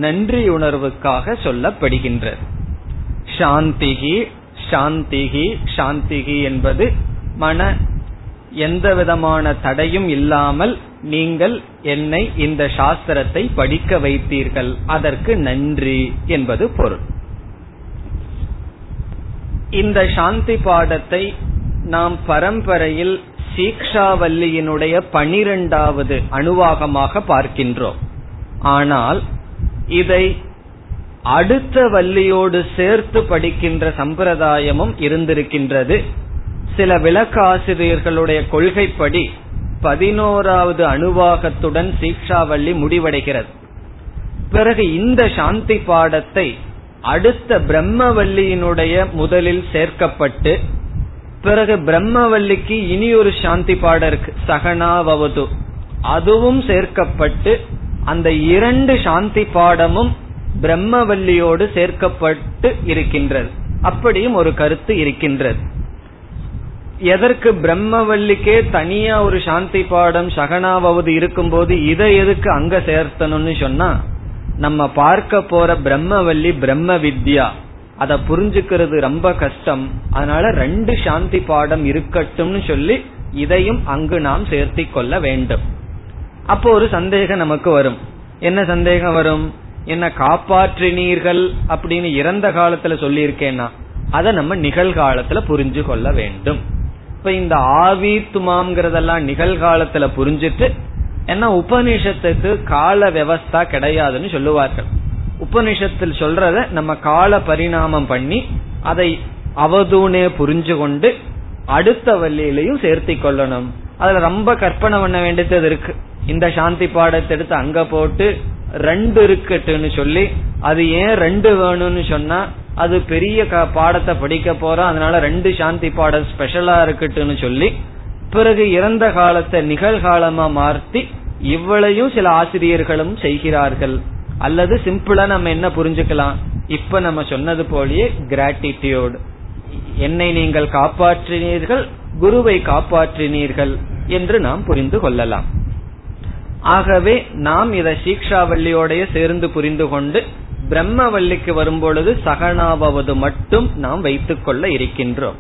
நன்றியுணர்வுக்காக சொல்லப்படுகின்றது. சாந்திகி சாந்திகி சாந்திகி என்பது மன எந்த விதமான தடையும் இல்லாமல் நீங்கள் என்னை இந்த சாஸ்திரத்தை படிக்க வைத்தீர்கள், அதற்கு நன்றி என்பது பொருள். இந்த சாந்தி பாடத்தை நாம் பரம்பரையில் சீக்ஷாவல்லியினுடைய 12வது அணுவாகமாக பார்க்கின்றோம். ஆனால் இதை அடுத்த வல்லியோடு சேர்த்து படிக்கின்ற சம்பிரதாயமும் இருந்திருக்கின்றது. சில விளக்காசிரியர்களுடைய கொள்கைப்படி 11வது அணுவாகத்துடன் சீக்ஷாவல்லி முடிவடைகிறது. பிறகு இந்த சாந்தி பாடத்தை அடுத்த பிரம்மவல்லியினுடைய முதலில் சேர்க்கப்பட்டு, பிறகு பிரம்மவல்லிக்கு இனி ஒரு சாந்தி பாடம் இருக்கு, சகனாவது, அதுவும் சேர்க்கப்பட்டு, அந்த 2 சாந்தி பாடமும் பிரம்மவல்லியோடு சேர்க்கப்பட்டு இருக்கின்றது. அப்படியும் ஒரு கருத்து இருக்கின்றது. எதற்கு பிரம்மவல்லிக்கே தனியா ஒரு சாந்தி பாடம் சகனாவது இருக்கும்போது இதை எதுக்கு அங்க சேர்த்தணும்னு சொன்னா, நம்ம பார்க்க போற பிரம்மவல்லி பிரம்ம வித்யா, அத புரிஞ்சுக்கிறது ரொம்ப கஷ்டம். அதனால 2 சாந்தி பாடம் இருக்கட்டும்னு சொல்லி இதையும் அங்கு நாம் சேர்த்தி கொள்ள வேண்டும். அப்போ ஒரு சந்தேகம் நமக்கு வரும். என்ன சந்தேகம் வரும்? என்ன காப்பாற்றினீர்கள் அப்படின்னு இறந்த காலத்துல சொல்லியிருக்கேன்னா அதை நம்ம நிகழ்காலத்துல புரிஞ்சு கொள்ள வேண்டும். இப்ப இந்த ஆவித்துமாம்ங்கிறதெல்லாம் நிகழ்காலத்துல புரிஞ்சுட்டு, ஏன்னா உபநிஷத்துக்கு கால விவஸ்தா கிடையாதுன்னு சொல்லுவார்கள். உபநிஷத்தில் சொல்றத நம்ம கால பரிணாமம் பண்ணி அதை அவதூனே புரிஞ்சு கொண்டு அடுத்த வல்லியிலையும் சேர்த்தி கொள்ளணும். அதுல ரொம்ப கற்பனை பண்ண வேண்டியது இருக்கு. இந்த சாந்தி பாடத்தை எடுத்து அங்க போட்டு 2 இருக்கட்டுன்னு சொல்லி, அது ஏன் 2 வேணும்னு சொன்னா, அது பெரிய பாடத்தை படிக்க போறோம், அதனால 2 சாந்தி பாடம் ஸ்பெஷலா இருக்கட்டும்னு சொல்லி, பிறகு இறந்த காலத்தை நிகழ்காலமா மாற்றி இவ்வளையும் சில ஆசிரியர்களும் செய்கிறார்கள். அல்லது சிம்பிளா நம்ம என்ன புரிஞ்சுக்கலாம், இப்ப நம்ம சொன்னது போலயே கிராட்டிடியூட், என்னை நீங்கள் காப்பாற்றினீர்கள், குருவை காப்பாற்றினீர்கள் என்று நாம் புரிந்து கொள்ளலாம். ஆகவே நாம் இதை சீக்ஷாவல்லியோடைய சேர்ந்து புரிந்து கொண்டு பிரம்மவல்லிக்கு வரும்பொழுது சகனாவது மட்டும் நாம் வைத்துக் கொள்ள இருக்கின்றோம்.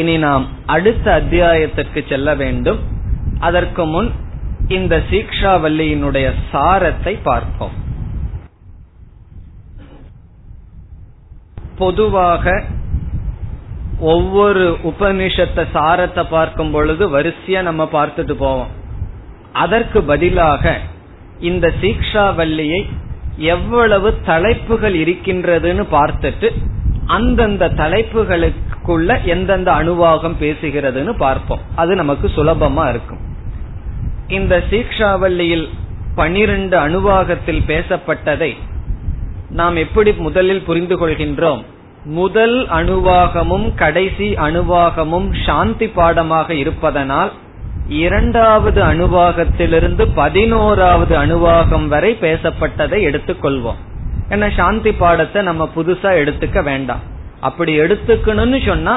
இனி நாம் அடுத்த அத்தியாயத்திற்கு செல்ல வேண்டும். அதற்கு முன் இந்த சீக்ஷாவல்லியினுடைய சாரத்தை பார்ப்போம். பொதுவாக ஒவ்வொரு உபனிஷத்தை சாரத்தை பார்க்கும் பொழுது வரிசையா நம்ம பார்த்துட்டு போவோம். அதற்கு பதிலாக இந்த சீக்ஷாவல்லியை எவ்வளவு தலைப்புகள் இருக்கின்றதுன்னு பார்த்துட்டு அந்தந்த தலைப்புகளுக்குள்ள எந்தெந்த அனுவாகம் பேசுகிறதுன்னு பார்ப்போம். அது நமக்கு சுலபமா இருக்கும். இந்த சீக்ஷாவல்லியில் 12 அனுவாகத்தில் பேசப்பட்டதை நாம் எப்படி முதலில் புரிந்து கொள்கின்றோம்? முதல் அணுவாகமும் கடைசி அணுவாகமும் சாந்தி பாடமாக இருப்பதனால் இரண்டாவது அணுவாகத்திலிருந்து 11வது அணுவாகம் வரை பேசப்பட்டதை எடுத்துக்கொள்வோம். ஏன்னா சாந்தி பாடத்தை நம்ம புதுசா எடுத்துக்க வேண்டாம். அப்படி எடுத்துக்கணும்னு சொன்னா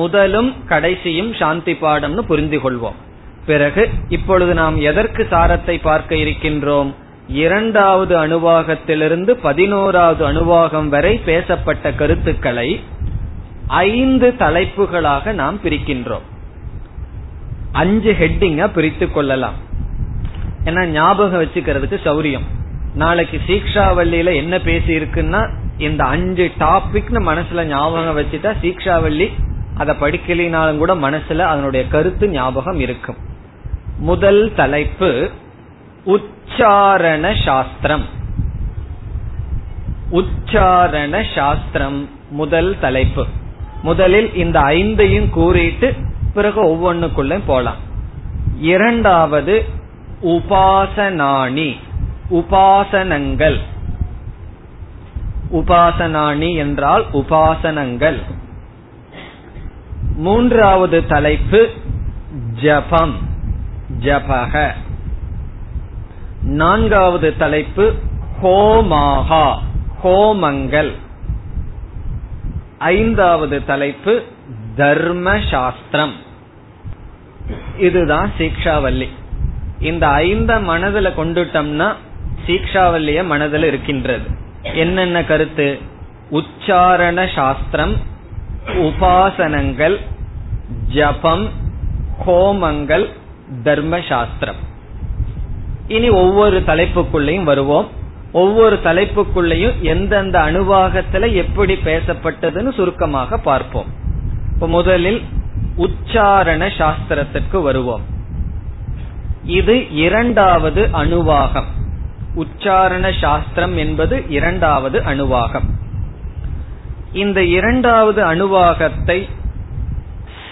முதலும் கடைசியும் சாந்தி பாடம்னு புரிந்து கொள்வோம். பிறகு இப்பொழுது நாம் எதற்கு சாரத்தை பார்க்க இருக்கின்றோம்? இரண்டாவது அணுவாகத்திலிருந்து 11வது அணுவாகம் வரை பேசப்பட்ட கருத்துக்களை 5 தலைப்புகளாக நாம் பிரிக்கின்றோம். 5 ஹெட்டிங்கா பிரித்து கொள்ளலாம். ஏன்னா ஞாபகம் வச்சுக்கிறதுக்கு சௌரியம். நாளைக்கு சீக்ஷாவல்லியில என்ன பேசி இருக்குன்னா இந்த 5 டாபிக்னு மனசுல ஞாபகம் வச்சுட்டா சீக்ஷாவல்லி அதை படிக்கலினாலும் கூட மனசுல அதனுடைய கருத்து ஞாபகம் இருக்கும். முதல் தலைப்பு உச்சாரண சாஸ்திரம். உச்சாரண சாஸ்திரம் முதல் தலைப்பு. முதலில் இந்த 5ஐயும் கூறிட்டு பிறகு ஒவ்வொன்னுக்குள்ள போலாம். இரண்டாவது உபாசனாணி, உபாசனங்கள். உபாசனாணி என்றால் உபாசனங்கள். மூன்றாவது தலைப்பு ஜபம், ஜபக. நான்காவது தலைப்பு ஹோமாஹா, ஹோமங்கள். ஐந்தாவது தலைப்பு தர்மசாஸ்திரம். இதுதான் சீக்ஷாவல்லி. இந்த 5 மனதுல கொண்டுட்டோம்னா சீக்ஷாவல்லிய மனதில் இருக்கின்றது. என்னென்ன கருத்து? உச்சாரண சாஸ்திரம், உபாசனங்கள், ஜபம், ஹோமங்கள், தர்மசாஸ்திரம். இனி ஒவ்வொரு தலைப்புக்குள்ளேயும் வருவோம். ஒவ்வொரு தலைப்புக்குள்ளேயும் எந்தெந்த அனுவாகத்துல எப்படி பேசப்பட்டதுன்னு சுருக்கமாக பார்ப்போம். முதலில் உச்சாரண சாஸ்திரத்திற்கு வருவோம். இது 2வது அணுவாகம். உச்சாரண சாஸ்திரம் என்பது 2வது அணுவாகம். இந்த 2வது அணுவாகத்தை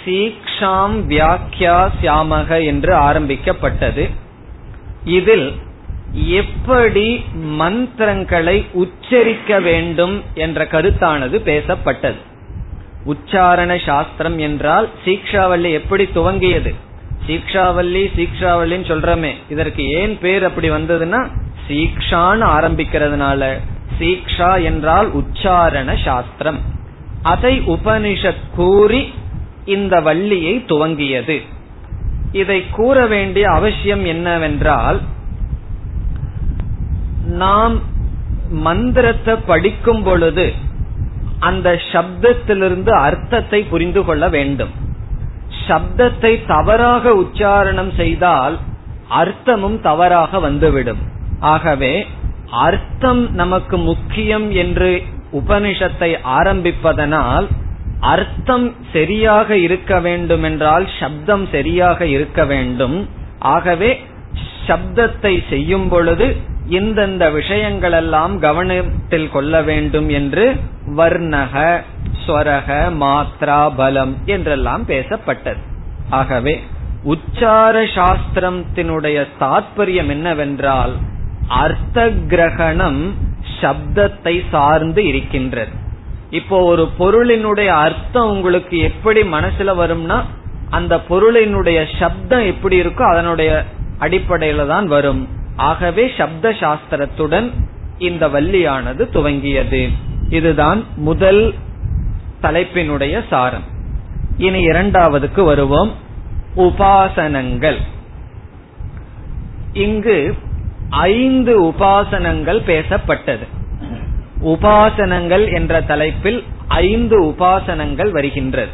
சீக்ஷாம் வியாக்கியா சியாமக என்று ஆரம்பிக்கப்பட்டது. இதில் எப்படி மந்திரங்களை உச்சரிக்க வேண்டும் என்ற கருத்தானது பேசப்பட்டது. உச்சாரண சாஸ்திரம் என்றால் சீக்ஷாவல்லி எப்படி துவங்கியது? சீக்ஷாவல்லி சீக்ஷாவல்லின்னு சொல்றமே, இதற்கு ஏன் பேர் அப்படி வந்ததுன்னா சீக்ஷான்னு ஆரம்பிக்கிறதுனால. சீக்ஷா என்றால் உச்சாரண சாஸ்திரம். அதை உபனிஷத் கூறி இந்த வள்ளியை துவங்கியது. இதை கூற வேண்டிய அவசியம் என்னவென்றால், நாம் மந்திரத்தை படிக்கும் பொழுது அந்த சப்தத்திலிருந்து அர்த்தத்தை புரிந்து கொள்ள வேண்டும். சப்தத்தை தவறாக உச்சாரணம் செய்தால் அர்த்தமும் தவறாக வந்துவிடும். ஆகவே அர்த்தம் நமக்கு முக்கியம் என்று உபனிஷத்தை ஆரம்பிப்பதனால் அர்த்தம் சரியாக இருக்க வேண்டும் என்றால் சப்தம் சரியாக இருக்க வேண்டும். ஆகவே சப்தத்தை செய்யும் பொழுது இந்தந்த விஷயங்களெல்லாம் கவனத்தில் கொள்ள வேண்டும் என்று வர்ணக, ஸ்வரக, மாத்ரா, பலம் என்றெல்லாம் பேசப்பட்டது. ஆகவே உச்சார சாஸ்திரத்தினுடைய தாற்பயம் என்னவென்றால் அர்த்த கிரகணம் சப்தத்தை சார்ந்து இருக்கின்றது. இப்போ ஒரு பொருளினுடைய அர்த்தம் உங்களுக்கு எப்படி மனசுல வரும்னா அந்த பொருளினுடைய சப்தம் எப்படி இருக்கோ அதனுடைய அடிப்படையில தான் வரும். ஆகவே சப்த சாஸ்திரத்துடன் இந்த வள்ளியானது துவங்கியது. இதுதான் முதல் தலைப்பினுடைய சாரம். இனி 2வதுக்கு வருவோம், உபாசனங்கள். இங்கு 5 உபாசனங்கள் பேசப்பட்டது. உபாசனங்கள் என்ற தலைப்பில் 5 உபாசனங்கள் வருகின்றது.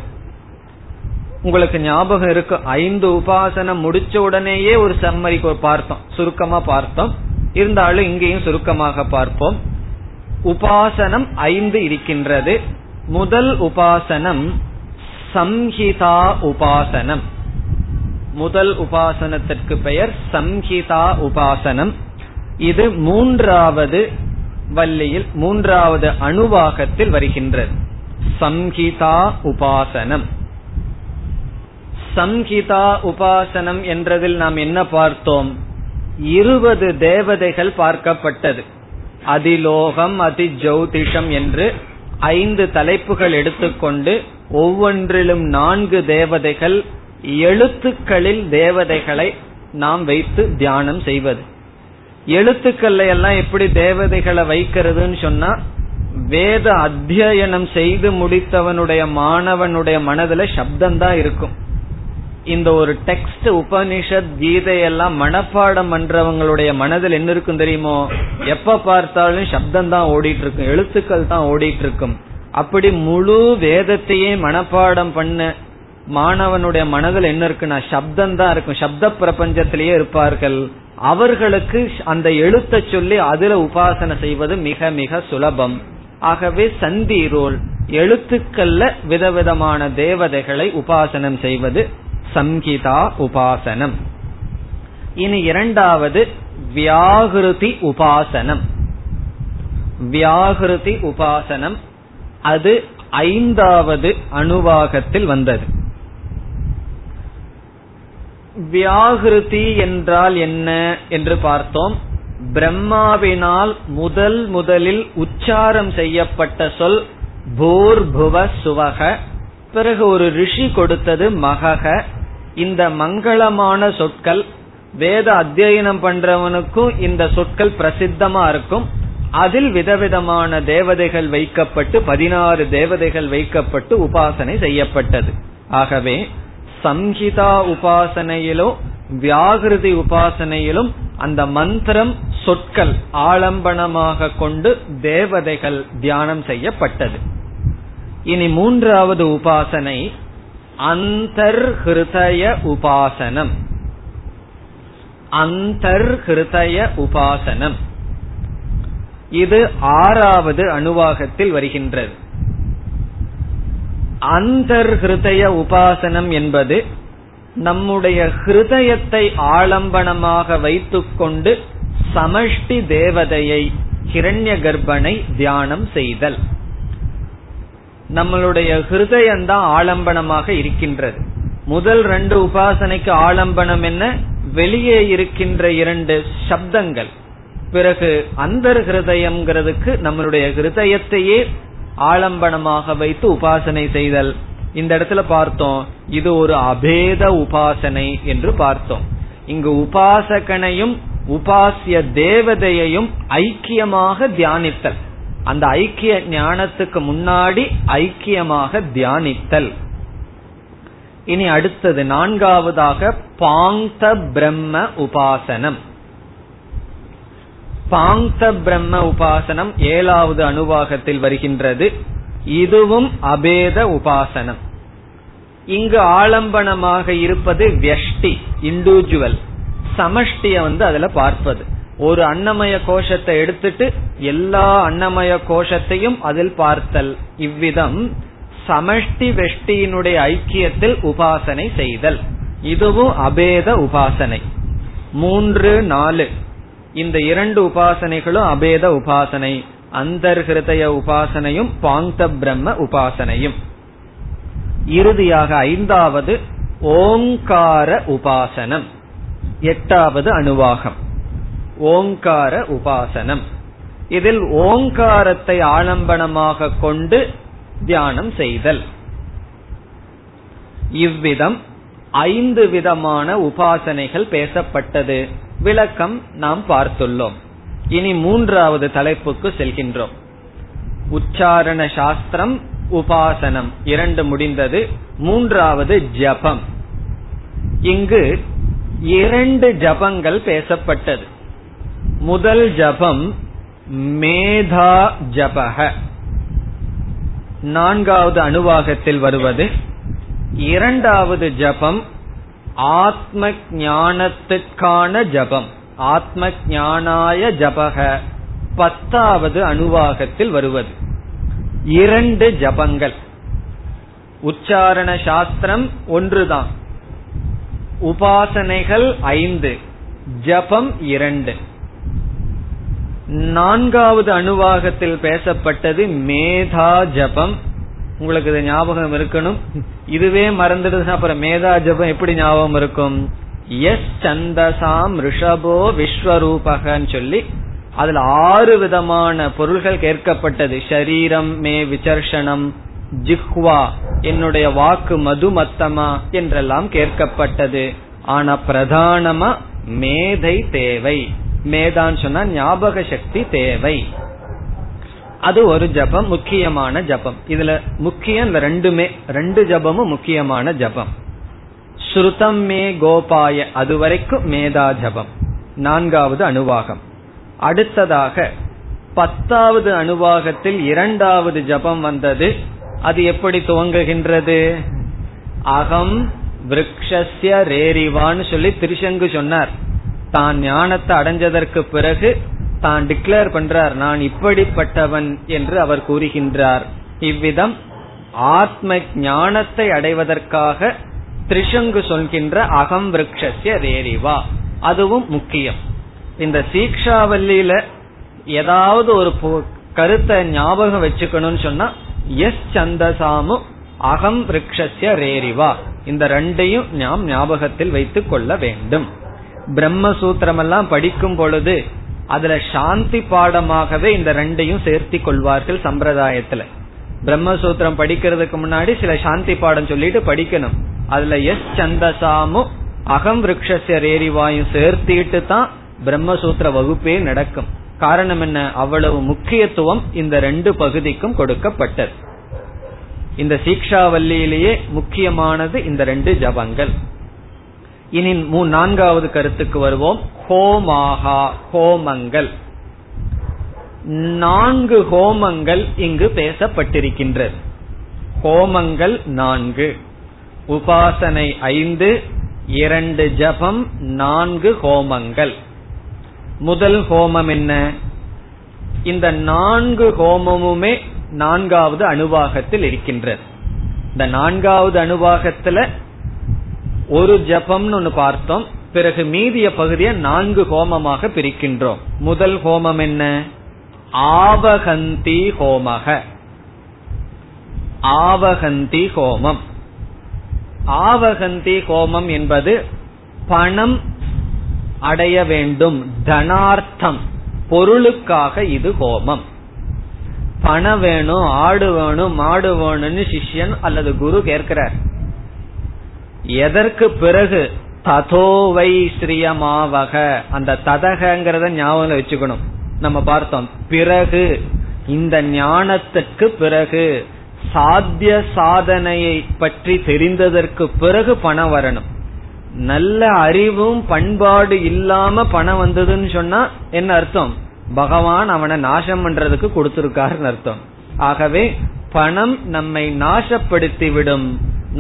உங்களுக்கு ஞாபகம் இருக்கு, 5 உபாசனம் முடிச்ச உடனேயே ஒரு சம்மரி பார்த்தோம், சுருக்கமா பார்த்தோம். இருந்தாலும் இங்கேயும் சுருக்கமாக பார்ப்போம். உபாசனம் 5 இருக்கின்றது. முதல் உபாசனம் சம்ஹிதா உபாசனம். முதல் உபாசனத்திற்கு பெயர் சம்ஹிதா உபாசனம். இது மூன்றாவது வல்லியில், மூன்றாவது அணுவாகத்தில் வருகின்றது. சம்ஹிதா உபாசனம். சம்ஹிதா உபாசனம் என்றதில் நாம் என்ன பார்த்தோம்? 20 தேவதைகள் பார்க்கப்பட்டது. அதிலோகம், அதி ஜௌதிஷம் என்று 5 தலைப்புகள் எடுத்துக்கொண்டு ஒவ்வொன்றிலும் 4 தேவதைகள், எழுத்துக்களில் தேவதைகளை நாம் வைத்து தியானம் செய்வது. எழுத்துக்கள் எல்லாம் எப்படி தேவதைகளை வைக்கிறதுன்னு சொன்னா, வேத அத்தியனம் செய்து முடித்தவனுடைய மாணவனுடைய மனதுல சப்தம்தான் இருக்கும். இந்த ஒரு டெக்ஸ்ட், உபனிஷத், கீதையெல்லாம் மனப்பாடம் பண்றவங்களுடைய மனதில் என்ன இருக்கும் தெரியுமோ? எப்ப பார்த்தாலும் சப்தம் தான் ஓடிட்டு இருக்கும், எழுத்துக்கள் தான் ஓடிட்டு இருக்கும். அப்படி முழு வேதத்தையே மனப்பாடம் பண்ண மாணவனுடைய மனதில் என்ன இருக்குன்னா சப்தம் தான் இருக்கும். சப்த பிரபஞ்சத்திலேயே இருப்பார்கள். அவர்களுக்கு அந்த எழுத்தை சொல்லி அதுல உபாசனை செய்வது மிக மிக சுலபம். ஆகவே சந்தி ரோல், எழுத்துக்கள்ல விதவிதமான தேவதைகளை உபாசனம் செய்வது சம்ஹிதா உபாசனம். இனி இரண்டாவது வியாகிருதி உபாசனம். வியாகிருதி உபாசனம் அது 5வது அணுவாகத்தில் வந்தது. வியாகிருதி என்றால் என்ன என்று பார்த்தோம். பிரம்மாவினால் முதல் முதலில் உச்சாரம் செய்யப்பட்ட சொல் பூர்புவ சுவக. பிறகு ஒரு ரிஷி கொடுத்தது மகக. இந்த மங்களமான சொற்கள் வேத அத்தியனம் பண்றவனுக்கும் இந்த சொற்கள் பிரசித்தமா இருக்கும். அதில் விதவிதமான தேவதைகள் வைக்கப்பட்டு 16 தேவதைகள் வைக்கப்பட்டு உபாசனை செய்யப்பட்டது. ஆகவே சம்ஹிதா உபாசனையிலும் வியாகிருதி உபாசனையிலும் அந்த மந்திரம் சொற்கள் ஆலம்பனமாக கொண்டு தேவதைகள் தியானம் செய்யப்பட்டது. இனி மூன்றாவது உபாசனை அந்தர்ஹிருதய உபாசனம். அந்தர்ஹிருதய உபாசனம் இது 6வது அணுவாகத்தில் வருகின்றது. அந்தர்ஹிருதய உபாசனம் என்பது நம்முடைய ஹிருதயத்தை ஆலம்பனமாக வைத்துக்கொண்டு சமஷ்டி தேவதையை ஹிரண்ய கர்ப்பனை தியானம் செய்தல். நம்மளுடைய ஹிருதயம்தான் ஆலம்பனமாக இருக்கின்றது. முதல் 2 உபாசனைக்கு ஆலம்பனம் என்ன? வெளியே இருக்கின்ற 2 சப்தங்கள். பிறகு அந்தர்ஹிருதயம்ங்கிறதுக்கு நம்மளுடைய ஹிருதயத்தையே ஆலம்பனமாக வைத்து உபாசனை செய்தல். இந்த இடத்துல பார்த்தோம், இது ஒரு அபேத உபாசனை என்று பார்த்தோம். இங்கு உபாசகனையும் உபாசிய தேவதையையும் ஐக்கியமாக தியானித்தல். அந்த ஐக்கிய ஞானத்துக்கு முன்னாடி ஐக்கியமாக தியானித்தல். இனி அடுத்தது 4வதாக பாங்க்த பிரம்ம உபாசனம். பாங்க்த பிரம்ம உபாசனம் 7வது அணுவாகத்தில் வருகின்றது. இதுவும் அபேத உபாசனம். இங்கு ஆலம்பனமாக இருப்பது வியஷ்டி, இண்டிவிஜுவல். சமஷ்டிய அதுல பார்ப்பது. ஒரு அன்னமய கோஷத்தை எடுத்துட்டு எல்லா அன்னமய கோஷத்தையும் அதில் பார்த்தல். இவ்விதம் சமஷ்டி வெஷ்டியினுடைய ஐக்கியத்தில் உபாசனை செய்தல். இதுவும் அபேத உபாசனை. 3, 4 இந்த 2 உபாசனைகளும் அபேத உபாசனை. அந்தர்ஹிருதய உபாசனையும் பாங்க்த பிரம்ம உபாசனையும். இறுதியாக 5வது ஓங்கார உபாசனம், 8வது அணுவாகம். ஓங்கார உபாசனம் இதில் ஓங்காரத்தை ஆலம்பனமாக கொண்டு தியானம் செய்தல். இவ்விதம் 5 விதமான உபாசனைகள் பேசப்பட்டது. விளக்கம் நாம் பார்த்துள்ளோம். இனி 3வது தலைப்புக்கு செல்கின்றோம். உச்சாரண சாஸ்திரம், உபாசனம் 2 முடிந்தது. 3வது ஜபம். இங்கு 2 ஜபங்கள் பேசப்பட்டது. முதல் ஜபம் மேதா ஜபக. நான்காவது அணுவாகத்தில் வருவது இரண்டாவது ஜபம் ஆத்ம ஞானத்திற்கான ஜபம், ஆத்ம ஞானாய ஜபக. பத்தாவது அணுவாகத்தில் வருவது இரண்டு ஜபங்கள். உச்சாரண சாஸ்திரம் ஒன்றுதான், உபாசனைகள் 5, ஜபம் 2. நான்காவது அணுவாகத்தில் பேசப்பட்டது மேதா ஜபம். உங்களுக்கு இது ஞாபகம் இருக்கணும். இதுவே மறந்துடுதுன்னா அப்புறம் மேதா ஜபம் எப்படி ஞாபகம் இருக்கும்? எஸ் சந்தசாம் ரிஷபோ விஸ்வரூபகன்னு சொல்லி அதுல 6 விதமான பொருள்கள் கேட்கப்பட்டது. ஷரீரம் மே விசர்ஷனம், ஜிஹ்வா என்னுடைய வாக்கு மது மத்தமா என்றெல்லாம் கேட்கப்பட்டது. ஆனா பிரதானமா மேதை தேவை. மேதான் சொன்னா ஞாபக சக்தி தேவை. அது ஒரு ஜபம், முக்கியமான ஜபம். இதுல முக்கியம் ரெண்டுமே, ரெண்டு ஜபமும் முக்கியமான ஜபம். ஸ்ருதம் மே கோபாய, அதுவரைக்கும் மேதா ஜபம், நான்காவது அணுவாகம். அடுத்ததாக 10வது அணுவாகத்தில் 2வது ஜபம் வந்தது. அது எப்படி துவங்குகின்றது? அகம் விருக்ஷஸ்ய ரேரிவான்னு சொல்லி திருசங்கு சொன்னார். தான் ஞானத்தை அடைஞ்சதற்கு பிறகு தான் டிக்ளேர் பண்றார், நான் இப்படிப்பட்டவன் என்று அவர் கூறுகின்றார். இவ்விதம் ஆத்ம ஞானத்தை அடைவதற்காக திருசங்கு சொல்கின்ற அகம் விருக்ஷஸ்ய ரேரிவா, அதுவும் முக்கியம். இந்த சீக்ஷாவல்லியில ஏதாவது ஒரு கருத்தை ஞாபகம் வச்சுக்கணும்னு சொன்னா எஸ் சந்தசாமு அகம் விருக்ஷஸ்ய ரேரிவா, இந்த ரெண்டையும் நாம் ஞாபகத்தில் வைத்துக் கொள்ள வேண்டும். பிரம்மசூத்திரம் எல்லாம் படிக்கும் பொழுது அதுல சாந்தி பாடமாகவே இந்த ரெண்டையும் சேர்த்தி கொள்வார்கள் சம்பிரதாயத்துல. பிரம்மசூத்திரம் படிக்கிறதுக்கு முன்னாடி சில சாந்தி பாடம் சொல்லிட்டு படிக்கணும். அதுல எஸ் சந்தசாமு அகம் விருக்ஷஸ்ய ரேரிவாயும் சேர்த்திட்டு தான் பிரம்மசூத்திர வகுப்பே நடக்கும். காரணம் என்ன? அவ்வளவு முக்கியத்துவம் இந்த 2 பகுதிக்கும் கொடுக்கப்பட்டது. இந்த சீக்ஷாவல்லியிலேயே முக்கியமானது இந்த 2 ஜபங்கள். இனி 4வது கருத்துக்கு வருவோம். ஹோமாஹா, ஹோமங்கள். 4 ஹோமங்கள் இங்கு பேசப்பட்டிருக்கின்றது. ஹோமங்கள் 4, உபாசனை 5, 2 ஜபம், 4 ஹோமங்கள். முதல் ஹோமம் என்ன? இந்த 4 ஹோமமுமே 4வது அணுவாகத்தில் இருக்கின்றது. இந்த 4வது அணுவாகத்துல ஒரு ஜபம்னு ஒன்னு பார்த்தோம். பிறகு மீதிய பகுதியை 4 ஹோமமாக பிரிக்கின்றோம். முதல் ஹோமம் என்ன? ஆவகந்தி ஹோமக, ஆவகந்தி ஹோமம். ஆவகந்தி ஹோமம் என்பது பணம் அடைய வேண்டும், தனார்த்தம், பொருளுக்காக இது ஹோமம். பணம் வேணும், ஆடு வேணும், மாடு வேணும்னு சிஷ்யன் அல்லது குரு கேட்கிறார். எதற்கு பிறகு ததோவை ஸ்ரீயமாவக, அந்த ததகங்கிறத ஞாபகம் வச்சுக்கணும். நம்ம பார்த்தோம், பிறகு இந்த ஞானத்துக்கு பிறகு சாத்திய சாதனையை பற்றி தெரிந்ததற்கு பிறகு பணம் வரணும். நல்ல அறிவும் பண்பாடு இல்லாம பணம் வந்ததுன்னு சொன்னா என்ன அர்த்தம்? பகவான் அவனை நாசம் பண்றதுக்கு கொடுத்திருக்காருன்னு அர்த்தம். ஆகவே பணம் நம்மை நாசப்படுத்திவிடும்,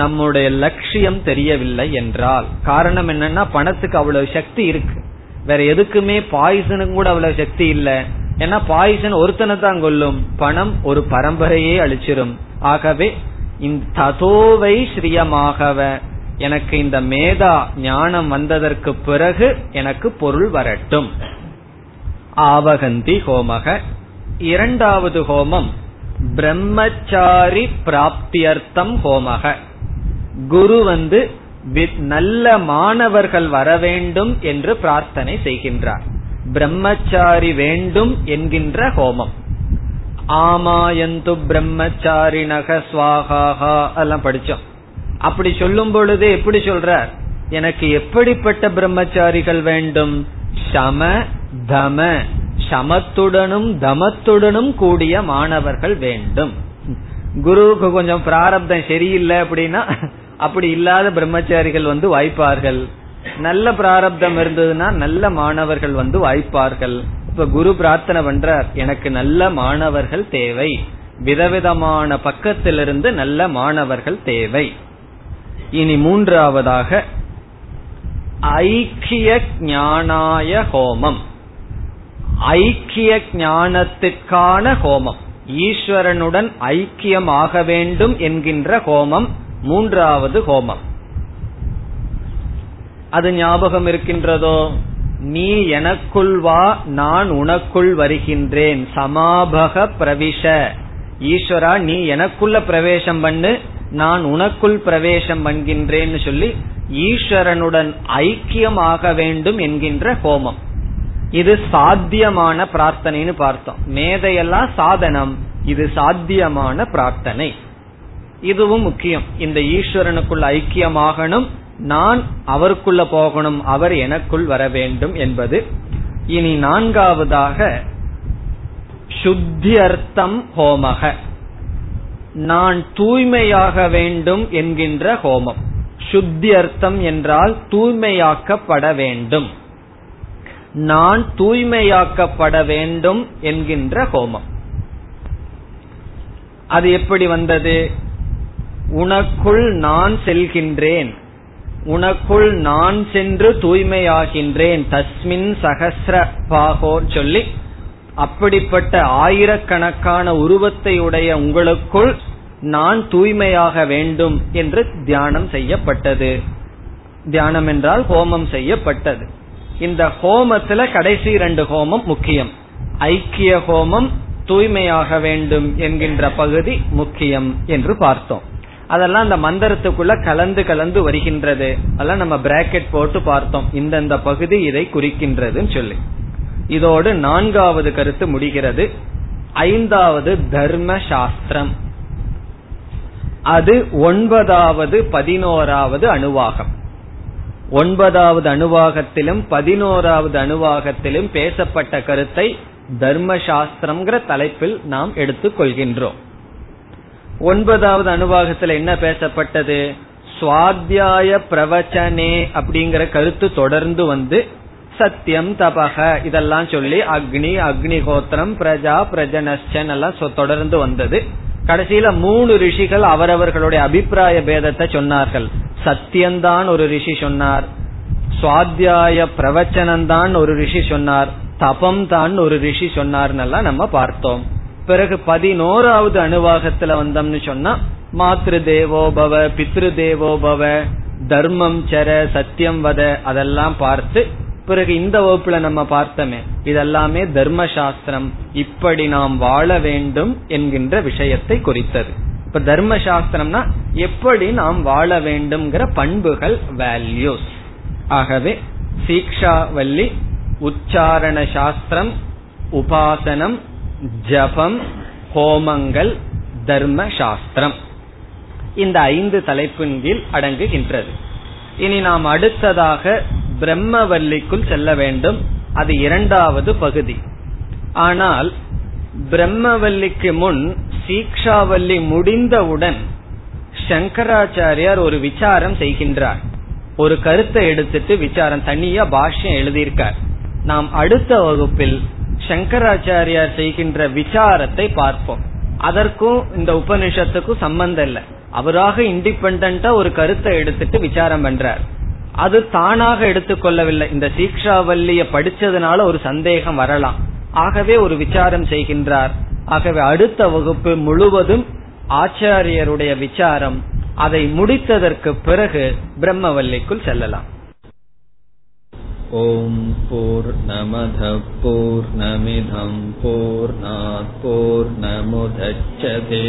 நம்முடைய லட்சியம் தெரியவில்லை என்றால். காரணம் என்னன்னா பணத்துக்கு அவ்வளவு சக்தி இருக்கு, வேற எதுக்குமே பாய்சனுக்கு கூட அவ்வளவு சக்தி இல்லை. ஏன்னா பாய்சன் ஒருத்தனை தான் கொல்லும், பணம் ஒரு பரம்பரையே அழிச்சிரும். ஆகவே இந்த ததோவை ஸ்ரீயமாகவ, எனக்கு இந்த மேதா ஞானம் வந்ததற்கு பிறகு எனக்கு பொருள் வரட்டும், ஆவகந்தி ஹோமக. 2வது ஹோமம் பிரம்மச்சாரி பிராப்தியர்த்தம் ஹோமக. குரு நல்ல மாணவர்கள் வர வேண்டும் என்று பிரார்த்தனை செய்கின்றார். பிரம்மச்சாரி வேண்டும் என்கின்ற ஹோமம். ஆமாயந்து பிரம்மச்சாரிணக ஸ்வாஹாஹா எல்லாம் படிச்சோம். அப்படி சொல்லும் பொழுது எப்படி சொல்றார்? எனக்கு எப்படிப்பட்ட பிரம்மச்சாரிகள் வேண்டும்? சம தம, சமத்துடனும் தமத்துடனும் கூடிய மாணவர்கள் வேண்டும். குருவுக்கு கொஞ்சம் பிராரப்தம் சரியில்லை அப்படின்னா அப்படி இல்லாத பிரம்மச்சாரிகள் வாய்ப்பார்கள். நல்ல பிராரப்தம் இருந்ததுன்னா நல்ல மாணவர்கள் வாய்ப்பார்கள். இப்ப குரு பிரார்த்தனை பண்றார், எனக்கு நல்ல மாணவர்கள் தேவை, விதவிதமான பக்கத்திலிருந்து நல்ல மாணவர்கள் தேவை. இனி மூன்றாவதாக ஐக்கிய ஞானாய ஹோமம், ஐக்கிய ஞானத்திற்கான ஹோமம், ஈஸ்வரனுடன் ஐக்கியமாக வேண்டும் என்கின்ற ஹோமம் மூன்றாவது ஹோமம். அது ஞாபகம் இருக்கின்றதோ, நீ எனக்குள் வா நான் உனக்குள் வருகின்றேன், சமாபக பிரவிஷ, ஈஸ்வரா நீ எனக்குள்ள பிரவேசம் பண்ணு நான் உனக்குள் பிரவேசம் பண்கின்றேன்னு சொல்லி ஈஸ்வரனுடன் ஐக்கியமாக வேண்டும் என்கின்ற ஹோமம். இது சாத்தியமான பிரார்த்தனைன்னு பார்த்தோம், மேதையெல்லாம் சாதனம், இது சாத்தியமான பிரார்த்தனை. இதுவும் முக்கியம், இந்த ஈஸ்வரனுக்குள் ஐக்கியமாகணும், நான் அவருக்குள்ள போகணும், அவர் எனக்குள் வர வேண்டும் என்பது. இனி நான்காவதாக சுத்தியர்த்தம் ஹோமக, நான் தூய்மையாக வேண்டும் என்கின்ற ஹோமம். சுத்தியர்த்தம் என்றால் தூய்மையாக்கப்பட வேண்டும், நான் தூய்மையாக்கப்பட வேண்டும் என்கின்ற ஹோமம். அது எப்படி வந்தது? உனக்குள் நான் செல்கின்றேன், உனக்குள் நான் சென்று தூய்மையாகின்றேன், தஸ்மின் சகஸ்ர பாகோன்னு சொல்லி, அப்படிப்பட்ட ஆயிரக்கணக்கான உருவத்தை உடைய உங்களுக்குள் நான் தூய்மையாக வேண்டும் என்று தியானம் செய்யப்பட்டது. தியானம் என்றால் ஹோமம் செய்யப்பட்டது. இந்த ஹோமத்துல கடைசி ரெண்டு ஹோமம் முக்கியம், ஐக்கிய ஹோமம் தூய்மையாக வேண்டும் என்கின்ற பகுதி முக்கியம் என்று பார்த்தோம். அதெல்லாம் அந்த மந்திரத்துக்குள்ள கலந்து கலந்து வருகின்றது, அதெல்லாம் நம்ம பிராக்கெட் போட்டு பார்த்தோம், இந்தந்த பகுதி இதை குறிக்கின்றதுன்னு சொல்லி. இதோடு நான்காவது கருத்து முடிகிறது. ஐந்தாவது தர்ம சாஸ்திரம், அது 9வது 11வது அணுவாகம். 9வது அணுவாகத்திலும் 11வது அணுவாகத்திலும் பேசப்பட்ட கருத்தை தர்மசாஸ்திரம் தலைப்பில் நாம் எடுத்துக் கொள்கின்றோம். 9வது அணுவாகத்தில் என்ன பேசப்பட்டது? ஸ்வாத்யாய பிரவச்சனே அப்படிங்கிற கருத்து தொடர்ந்து வந்து சத்தியம் தபக இதெல்லாம் சொல்லி அக்னி அக்னிஹோத்திரம் பிரஜா பிரஜனஸ்சன் எல்லாம் தொடர்ந்து வந்தது. கடைசியில 3 ரிஷிகள் அவரவர்களுடைய அபிப்பிராய பேதத்தை சொன்னார்கள். சத்தியம்தான் ஒரு ரிஷி சொன்னார், சுவாத்தியாய பிரவச்சனம்தான் ஒரு ரிஷி சொன்னார், தபம் தான் ஒரு ரிஷி சொன்னார்னு நம்ம பார்த்தோம். பிறகு 11வது அணுவாகத்துல வந்தோம்னு சொன்னா மாத்ரு தேவோபவ பித்ரு தேவோபவ தர்மம் சர சத்தியம் வத அதெல்லாம் பார்த்து, பிறகு இந்த வகுப்புல நம்ம பார்த்தோமே இதெல்லாமே தர்மசாஸ்திரம், இப்படி நாம் வாழ வேண்டும் என்கின்ற விஷயத்தை குறித்தது. இப்ப தர்மசாஸ்திரம்னா எப்படி நாம் வாழ வேண்டும்ங்கிற பண்புகள், வேல்யூஸ். ஆகவே சீக்ஷாவல்லி, உச்சாரண சாஸ்திரம், உபாசனம், ஜபம், ஹோமங்கள், தர்மசாஸ்திரம், இந்த 5 தலைப்பின் கீழ் அடங்குகின்றது. இனி நாம் அடுத்ததாக பிரம்மவல்லிக்குள் செல்ல வேண்டும், அது 2வது பகுதி. ஆனால் பிரம்மவல்லிக்கு முன் சீக்ஷாவல்லி முடிந்தவுடன் சங்கராச்சாரியார் ஒரு விசாரம் செய்கின்றார். ஒரு கருத்தை எடுத்துட்டு விசாரம், தனியா பாஷ்யம் எழுதியிருக்கார். நாம் அடுத்த வகுப்பில் சங்கராச்சாரியார் செய்கின்ற விசாரத்தை பார்ப்போம். அதற்கும் இந்த உபநிஷத்துக்கும் சம்பந்தம் இல்லை, அவராக இண்டிபெண்டா ஒரு கருத்தை எடுத்துட்டு விசாரம் பண்றார். அது தானாக எடுத்துக்கொள்ளவில்லை, இந்த சீக்ஷாவல்லிய படிச்சதுனால ஒரு சந்தேகம் வரலாம், ஆகவே ஒரு விசாரம் செய்கின்றார். ஆகவே அடுத்த வகுப்பு முழுவதும் ஆச்சாரியருடைய விசாரம், அதை முடித்ததற்கு பிறகு பிரம்மவல்லிக்குள் செல்லலாம். ஓம் பூர்ணமத பூர்ணமிதம் பூர்ணாத் பூர்ணமுதச்யதே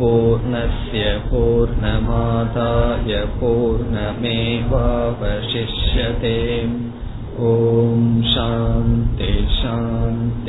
பூர்ணஸ்ய பூர்ணமாதாய பூர்ணமேவாவசிஷ்யதே. ஓம் சாந்தி சாந்தி.